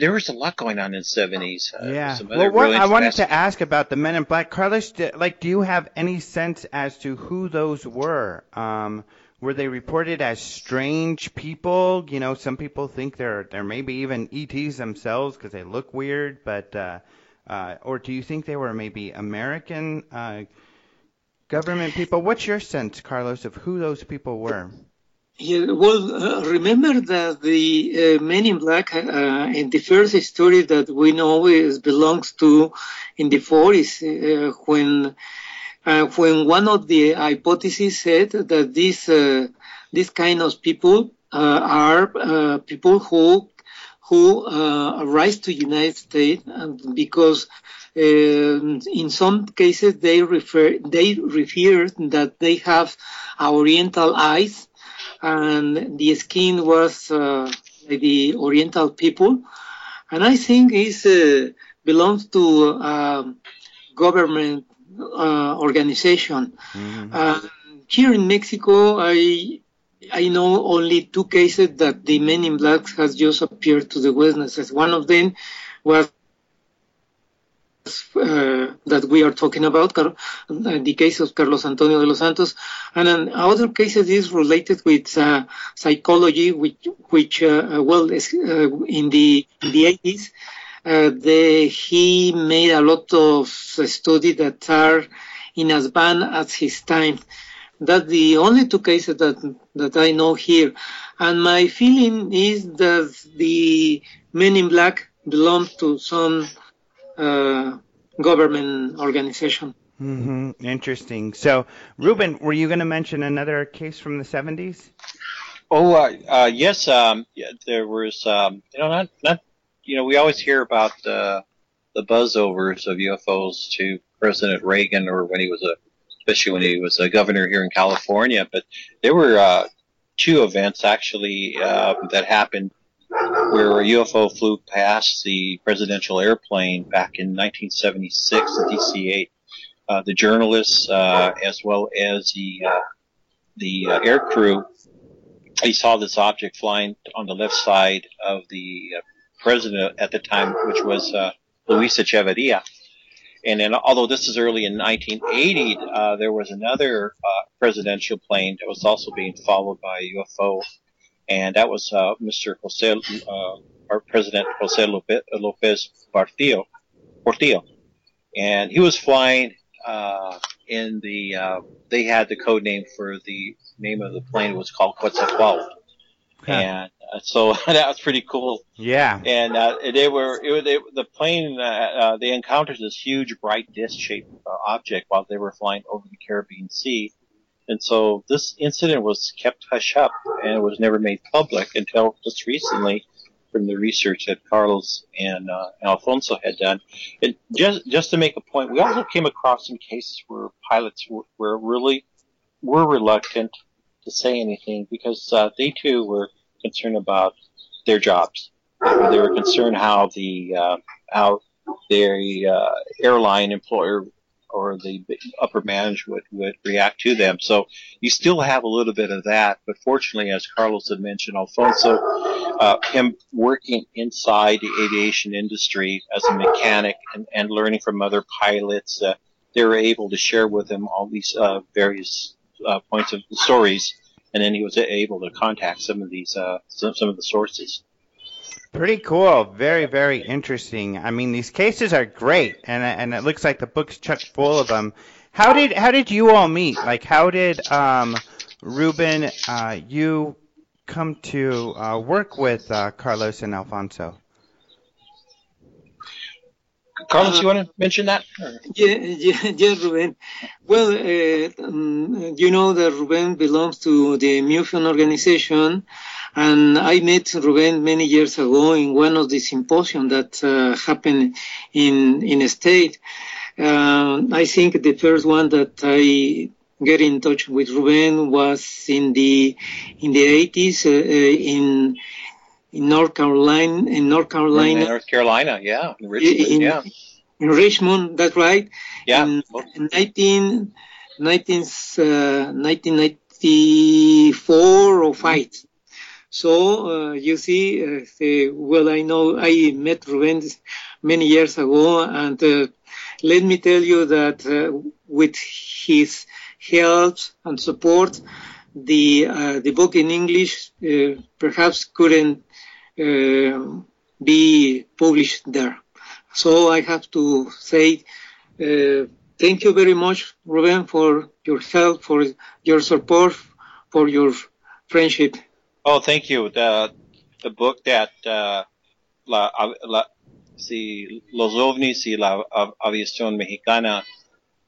there was a lot going on in the seventies. Uh, yeah. Well, what really I wanted to ask about the Men in Black. Carlos, do, like, do you have any sense as to who those were? Um Were they reported as strange people? You know, some people think they're they're maybe even E Ts themselves because they look weird. But uh, uh, or do you think they were maybe American uh, government people? What's your sense, Carlos, of who those people were? Yeah, well, uh, remember that the uh, Men in Black uh, in the first story that we know is belongs to in the forties uh, when. Uh, when one of the hypotheses said that these uh, this kind of people uh, are uh, people who who uh, rise to United States, and because uh, in some cases they refer they refer that they have Oriental eyes, and the skin was uh, the Oriental people, and I think it uh, belongs to uh, government. Uh, organization. Mm-hmm. Uh, here in Mexico, I I know only two cases that the Men in Black has just appeared to the witnesses. One of them was uh, that we are talking about, Car- the case of Carlos Antonio de los Santos, and then other cases is related with uh, psychology, which which uh, well uh, in the in the eighties. Uh, the, he made a lot of studies that are in advance at his time. That's the only two cases that that I know here. And my feeling is that the Men in Black belong to some uh, government organization. Mm-hmm. Interesting. So, Ruben, were you going to mention another case from the seventies? Oh, uh, uh, yes. Um, yeah, there was, um, you know, not... not You know, we always hear about uh, the buzzovers of U F Os to President Reagan, or when he was a, especially when he was a governor here in California. But there were uh, two events actually uh, that happened where a U F O flew past the presidential airplane back in nineteen seventy-six at D C eight. Uh, the journalists, uh, as well as the uh, the uh, air crew, they saw this object flying on the left side of the uh, president at the time, which was uh, Luis Echeverria. And then, although this is early in nineteen eighty, uh, there was another uh, presidential plane that was also being followed by a U F O, and that was uh, Mister Jose, uh, our President Jose Lope- Lopez Portillo, Portillo. And he was flying uh, in the, uh, they had the code name for the name of the plane was called Quetzalcoatl. Yeah. And so that was pretty cool. Yeah. And uh, they were, it, they, the plane, uh, uh, they encountered this huge bright disc-shaped uh, object while they were flying over the Caribbean Sea. And so this incident was kept hush up and was never made public until just recently from the research that Carlos and uh, Alfonso had done. And just just to make a point, we also came across some cases where pilots were, were really were reluctant to say anything because uh, they too were concerned about their jobs. They were concerned how the uh, how the uh, airline employer or the upper management would react to them. So you still have a little bit of that. But fortunately, as Carlos had mentioned, Alfonso, uh, him working inside the aviation industry as a mechanic and, and learning from other pilots, uh, they were able to share with him all these uh, various uh, points of stories. And then he was able to contact some of these uh, some, some of the sources. Pretty cool. Very, very interesting. I mean, these cases are great, and and it looks like the book's chock full of them. How did how did you all meet? Like, how did um, Ruben, uh, you come to uh, work with uh, Carlos and Alfonso? Carlos, uh, you want to mention that? Yeah, yeah, yeah Ruben. Well, uh, um, you know that Ruben belongs to the MUFON organization. And I met Ruben many years ago in one of the symposiums that uh, happened in in a state. Uh, I think the first one that I get in touch with Ruben was in the in the eighties uh, in in North Carolina in North Carolina. In North Carolina, yeah, in Richmond, in, yeah. In Richmond, that's right. Yeah. In, in nineteen ninety-four or five. So, uh, you see, uh, the, well, I know I met Ruben many years ago, and uh, let me tell you that uh, with his help and support, the uh, the book in English uh, perhaps couldn't uh, be published there. So I have to say uh, thank you very much, Ruben, for your help, for your support, for your friendship. Oh, thank you. The the book that uh, la, la, si, Los OVNIs y la Aviación Mexicana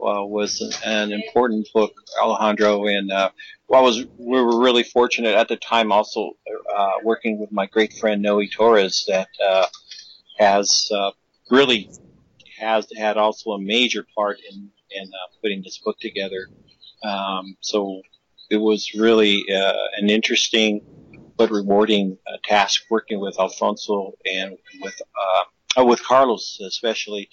uh, was an, an important book, Alejandro. And uh, well, I was we were really fortunate at the time, also uh, working with my great friend Noe Torres, that uh, has uh, really has had also a major part in in uh, putting this book together. Um, so it was really uh, an interesting but rewarding uh, task working with Alfonso and with uh, with Carlos, especially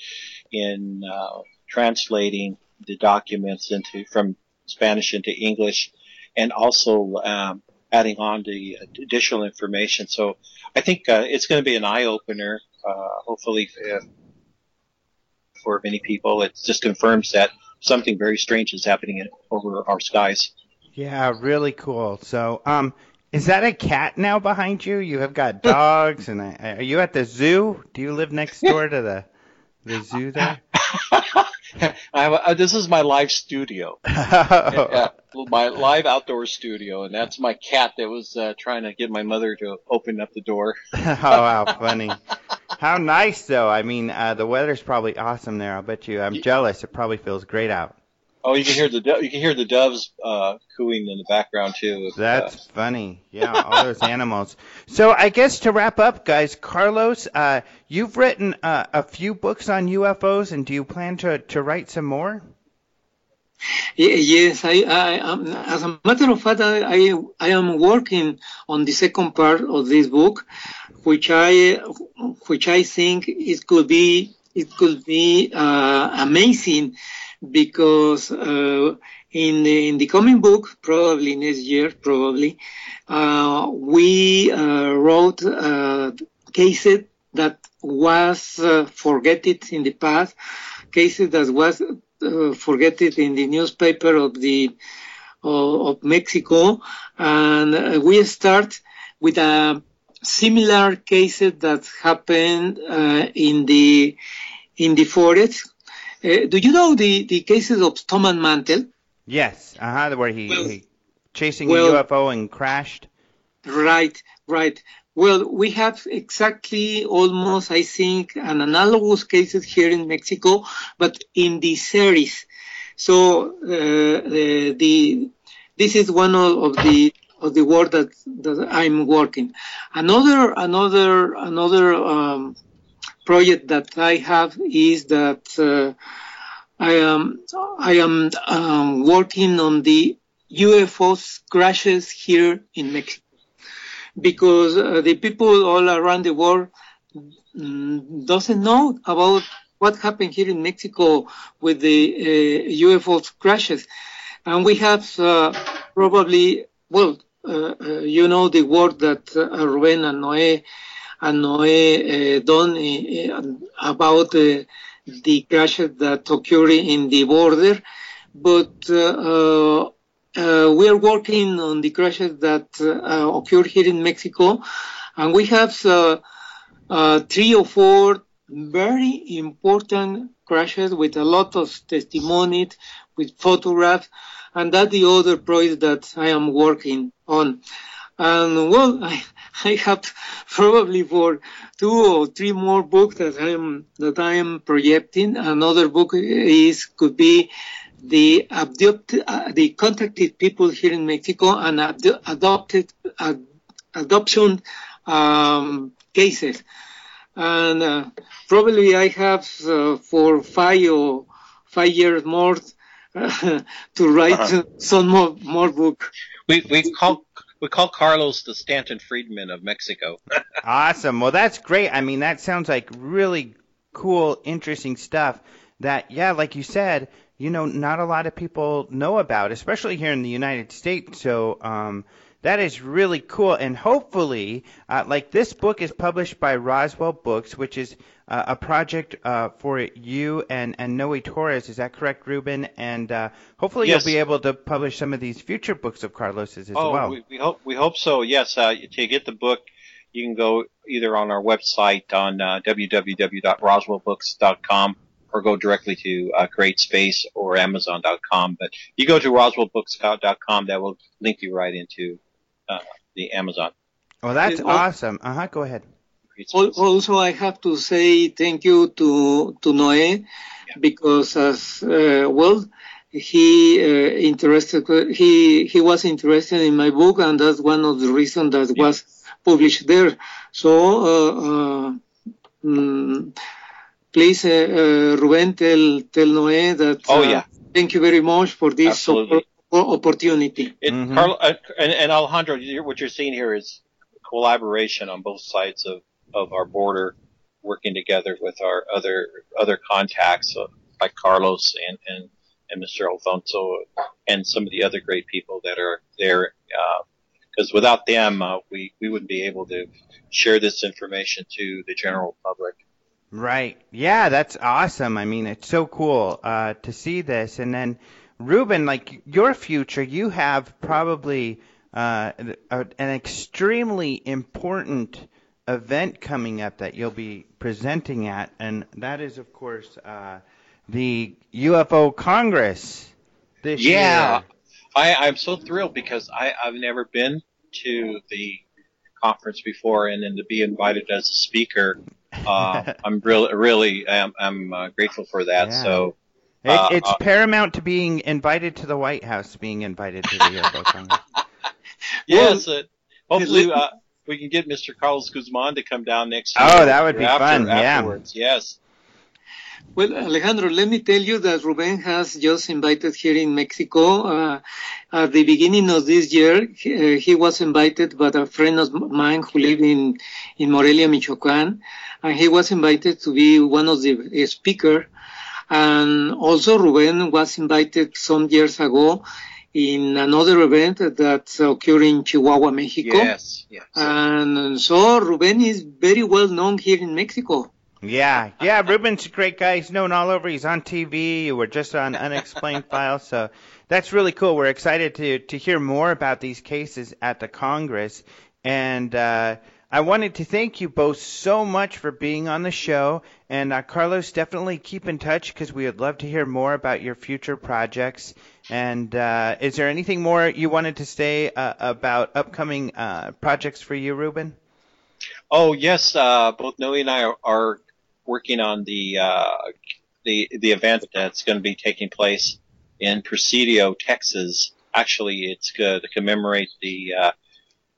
in uh, translating the documents into from Spanish into English, and also um, adding on the additional information. So I think uh, it's going to be an eye opener. Uh, hopefully, uh, for many people, it just confirms that something very strange is happening in, over our skies. Yeah, really cool. So, um. Is that a cat now behind you? You have got dogs, and I, are you at the zoo? Do you live next door to the the zoo there? I, this is my live studio, yeah, my live outdoor studio, and that's my cat that was uh, trying to get my mother to open up the door. Oh, how funny. How nice, though. I mean, uh, the weather's probably awesome there. I'll bet you. I'm jealous. It probably feels great out. Oh, you can hear the do- you can hear the doves uh, cooing in the background too. If, That's uh... funny. Yeah, all those animals. So I guess to wrap up, guys, Carlos, uh, you've written uh, a few books on U F Os, and do you plan to, to write some more? Yes, I, I um, as a matter of fact, I, I I am working on the second part of this book, which I which I think it could be it could be uh, amazing. Because uh, in the, in the coming book, probably next year, probably, uh, we uh, wrote uh, cases that was uh, forgotten in the past, cases that was uh, forgotten in the newspaper of the uh, of Mexico, and we start with a similar cases that happened uh, in the in the forest. Uh, do you know the, the cases of Tom and Mantel? Yes, uh-huh, where he, well, he chasing well, a U F O and crashed. Right, right. Well, we have exactly almost, I think, an analogous cases here in Mexico, but in the series. So uh, the, the this is one of the of the work that, that I'm working. Another another another um, project that I have is that uh, I am I am um, working on the U F O crashes here in Mexico, because uh, the people all around the world um, doesn't know about what happened here in Mexico with the uh, U F O crashes. And we have uh, probably, well, uh, uh, you know, the work that uh, Ruben and Noe, and Noe uh, done uh, about uh, the crashes that occurred in the border. But uh, uh, we are working on the crashes that uh, occurred here in Mexico. And we have uh, uh, three or four very important crashes with a lot of testimonies, with photographs, and that's the other project that I am working on. And, well, I, I have probably for two or three more books that I am that I am projecting. Another book is could be the abducted, uh, the contacted people here in Mexico and ad- adopted ad- adoption um, cases. And uh, probably I have uh, for five or five years more uh, to write uh-huh. some more, more book. We we call we call Carlos the Stanton Friedman of Mexico. Awesome. Well, that's great. I mean, that sounds like really cool, interesting stuff. That yeah, like you said, you know, not a lot of people know about, especially here in the United States. So. Um, That is really cool, and hopefully, uh, like this book is published by Roswell Books, which is uh, a project uh, for you and, and Noe Torres. Is that correct, Ruben? And uh, hopefully yes. You'll be able to publish some of these future books of Carlos's as oh, well. Oh, we, we hope we hope so. Yes, uh, to get the book, you can go either on our website on uh, w w w dot roswell books dot com or go directly to uh, CreateSpace or amazon dot com. But you go to roswell books dot com, that will link you right into Uh, the Amazon. Well, that's uh, awesome. Uh huh. Go ahead. Also, I have to say thank you to to Noe yeah. because, as uh, well, he uh, interested. He he was interested in my book, and that's one of the reasons that yeah. was published there. So, uh, uh, um, please, uh, uh, Ruben, tell tell Noe that. Oh yeah. Uh, thank you very much for this. Absolutely. Support. Opportunity. It, mm-hmm. Carl, uh, and, and Alejandro, you're, what you're seeing here is collaboration on both sides of, of our border, working together with our other other contacts uh, like Carlos and, and, and Mister Alfonso and some of the other great people that are there. Because uh, without them, uh, we, we wouldn't be able to share this information to the general public. Right. Yeah, that's awesome. I mean, it's so cool uh, to see this. And then Ruben, like your future, you have probably uh, an extremely important event coming up that you'll be presenting at, and that is, of course, uh, the U F O Congress this yeah. year. Yeah, I, I'm so thrilled because I, I've never been to the conference before, and then to be invited as a speaker, uh, I'm really, really, I'm, I'm uh, grateful for that. Yeah. So. It, it's uh, paramount to being invited to the White House, being invited to the U F O Congress. Yes, well, uh, hopefully uh, we can get Mister Carlos Guzman to come down next year. Oh, that would be after, fun, afterwards. Yeah. Yes. Well, Alejandro, let me tell you that Ruben has just invited here in Mexico. Uh, at the beginning of this year, he, uh, he was invited by a friend of mine who lived in, in Morelia, Michoacán, and he was invited to be one of the uh, speakers. And also Ruben was invited some years ago in another event that occurred in Chihuahua, Mexico. Yes, yes. And so Ruben is very well known here in Mexico. Yeah, yeah, Ruben's a great guy. He's known all over. He's on T V. We're just on Unexplained Files. So that's really cool. We're excited to, to hear more about these cases at the Congress. And uh I wanted to thank you both so much for being on the show. And uh, Carlos, definitely keep in touch because we would love to hear more about your future projects. And uh, is there anything more you wanted to say uh, about upcoming uh, projects for you, Ruben? Oh, yes. Uh, both Noe and I are, are working on the, uh, the, the event that's going to be taking place in Presidio, Texas Actually, it's uh, to commemorate the uh,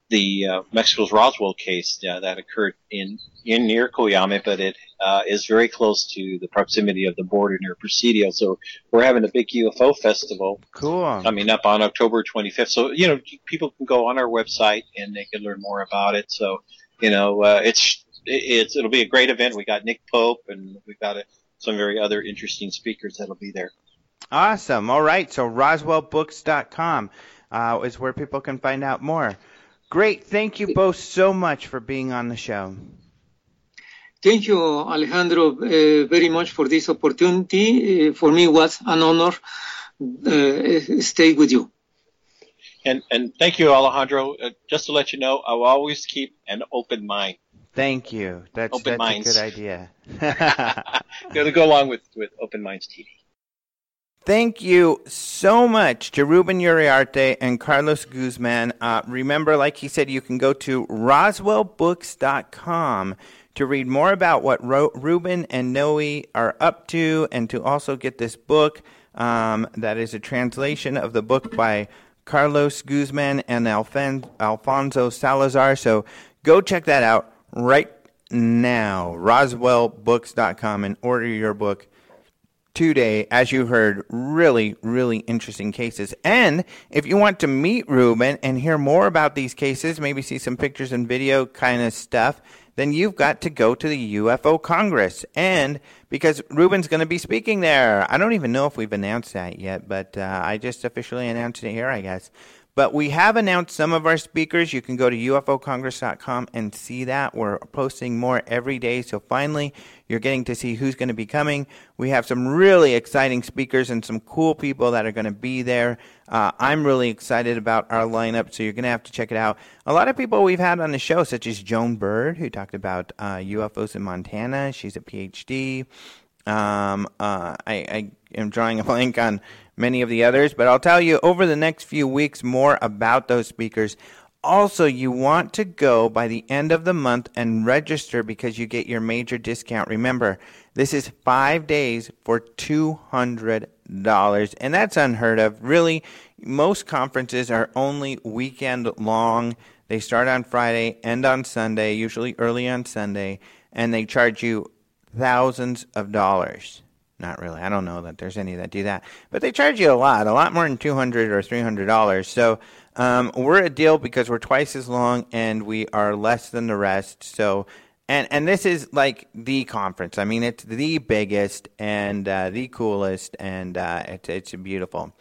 the uh, Mexico's Roswell case uh, that occurred in, in near Coyame, but it uh, is very close to the proximity of the border near Presidio. So we're having a big U F O festival cool. coming up on October twenty-fifth. So, you know, people can go on our website and they can learn more about it. So, you know, uh, it's it's it'll be a great event. We got Nick Pope and we've got a, some very other interesting speakers that'll be there. Awesome. All right. So Roswell Books dot com uh, is where people can find out more. Great. Thank you both so much for being on the show. Thank you, Alejandro, uh, very much for this opportunity. Uh, for me, it was an honor to uh, stay with you. And, and thank you, Alejandro. Uh, just to let you know, I will always keep an open mind. Thank you. That's, open that's minds. A good idea. It'll go along with, with Open Minds T V. Thank you so much to Ruben Uriarte and Carlos Guzman. Uh, remember, like he said, you can go to Roswell Books dot com to read more about what Ro- Ruben and Noe are up to and to also get this book um, that is a translation of the book by Carlos Guzman and Alfen- Alfonso Salazar. So go check that out right now, Roswell Books dot com, and order your book today. As you heard, really, really interesting cases. And if you want to meet Ruben and hear more about these cases, maybe see some pictures and video kind of stuff, then you've got to go to the U F O Congress. And because Ruben's going to be speaking there, I don't even know if we've announced that yet, but uh, I just officially announced it here, I guess. But we have announced some of our speakers. You can go to U F O Congress dot com and see that. We're posting more every day. So finally, you're getting to see who's going to be coming. We have some really exciting speakers and some cool people that are going to be there. Uh, I'm really excited about our lineup, so you're going to have to check it out. A lot of people we've had on the show, such as Joan Bird, who talked about uh, U F Os in Montana. She's a P H D. Um, uh, I, I am drawing a blank on many of the others, but I'll tell you over the next few weeks more about those speakers. Also, you want to go by the end of the month and register because you get your major discount. Remember, this is five days for two hundred dollars, and that's unheard of. Really, most conferences are only weekend long. They start on Friday, end on Sunday, usually early on Sunday, and they charge you thousands of dollars. Not really. I don't know that there's any that do that. But they charge you a lot, a lot more than two hundred dollars or three hundred dollars. So um, we're a deal because we're twice as long and we are less than the rest. So, and, and this is like the conference. I mean, it's the biggest and uh, the coolest, and uh, it, it's beautiful.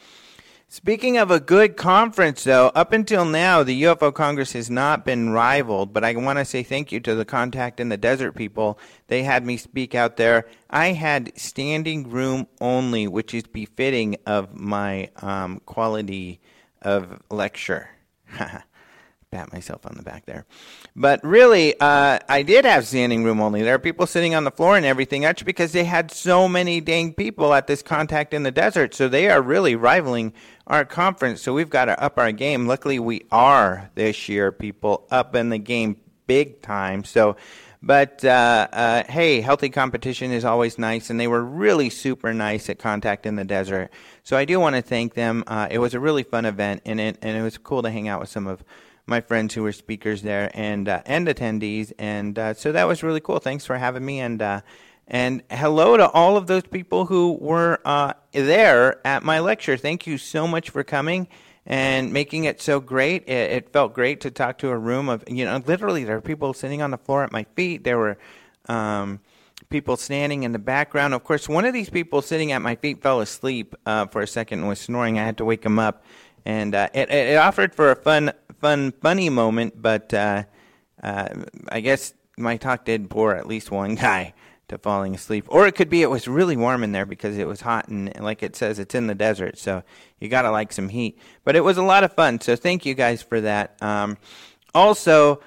Speaking of a good conference, though, up until now, the U F O Congress has not been rivaled, but I want to say thank you to the Contact in the Desert people. They had me speak out there. I had standing room only, which is befitting of my um, quality of lecture. Pat myself on the back there. But really, uh, I did have standing room only. There are people sitting on the floor and everything. That's because they had so many dang people at this Contact in the Desert. So they are really rivaling our conference. So we've got to up our game. Luckily, we are this year, people, up in the game big time. So, but uh, uh, hey, healthy competition is always nice, and they were really super nice at Contact in the Desert. So I do want to thank them. Uh, it was a really fun event, and it, and it was cool to hang out with some of my friends who were speakers there and uh, and attendees, and uh, so that was really cool. Thanks for having me, and uh, and hello to all of those people who were uh, there at my lecture. Thank you so much for coming and making it so great. It, it felt great to talk to a room of, you know, literally there were people sitting on the floor at my feet. There were um, people standing in the background. Of course, one of these people sitting at my feet fell asleep uh, for a second and was snoring. I had to wake him up, and uh, it, it offered for a fun Fun, funny moment, but uh, uh, I guess my talk did bore at least one guy to falling asleep. Or it could be it was really warm in there because it was hot, and like it says, it's in the desert, so you gotta like some heat. But it was a lot of fun, so thank you guys for that. Um, also,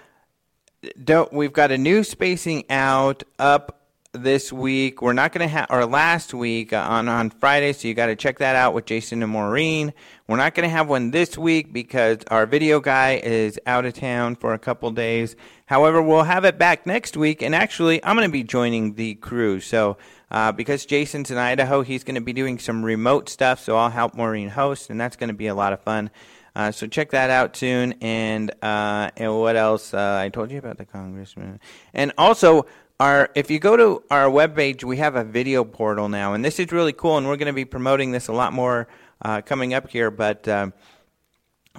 don't we've got a new spacing out up this week. We're not going to have, or last week uh, on, on Friday, so you got to check that out with Jason and Maureen. We're not going to have one this week because our video guy is out of town for a couple days. However, we'll have it back next week, and actually, I'm going to be joining the crew. So, uh, because Jason's in Idaho, he's going to be doing some remote stuff, so I'll help Maureen host, and that's going to be a lot of fun. Uh, so check that out soon. And uh, and what else? Uh, I told you about the congressman. And also, our if you go to our webpage, we have a video portal now. And this is really cool, and we're going to be promoting this a lot more uh, coming up here. But um,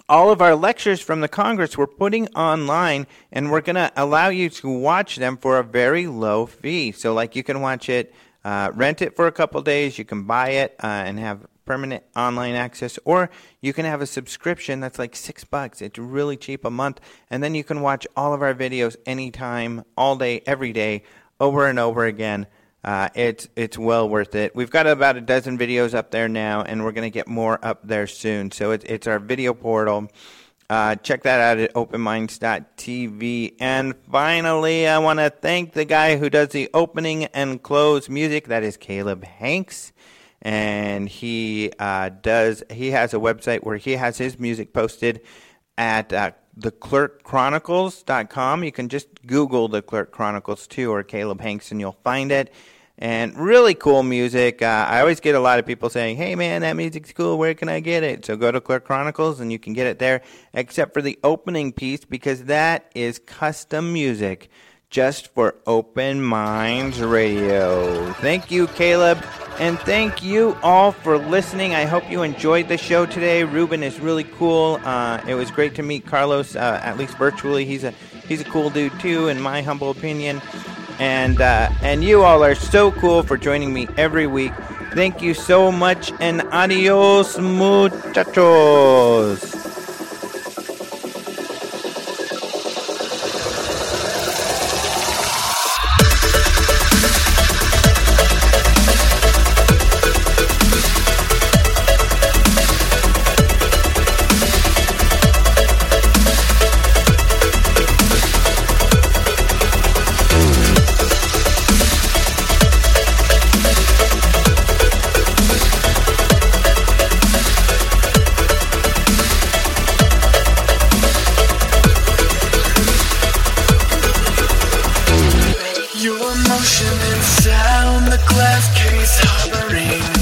all of our lectures from the Congress we're putting online, and we're going to allow you to watch them for a very low fee. So, like, you can watch it, uh, rent it for a couple days. You can buy it uh, and have permanent online access, or you can have a subscription that's like six bucks. It's really cheap a month, and then you can watch all of our videos anytime, all day, every day, over and over again. Uh, it's it's well worth it. We've got about a dozen videos up there now, and we're going to get more up there soon. So it, it's our video portal. Uh, check that out at open minds dot t v. And finally, I want to thank the guy who does the opening and close music. That is Caleb Hanks. And he uh, does. He has a website where he has his music posted at uh, the clerk chronicles dot com. You can just Google the Clerk Chronicles too, or Caleb Hanks, and you'll find it. And really cool music. Uh, I always get a lot of people saying, "Hey man, that music's cool. Where can I get it?" So go to Clerk Chronicles, and you can get it there. Except for the opening piece, because that is custom music just for Open Minds Radio. Thank you, Caleb, and thank you all for listening. I hope you enjoyed the show today. Ruben is really cool. Uh, it was great to meet Carlos, uh, at least virtually. He's a he's a cool dude too, in my humble opinion. And uh, and you all are so cool for joining me every week. Thank you so much, and adios, muchachos. Motion and sound, the glass case hovering.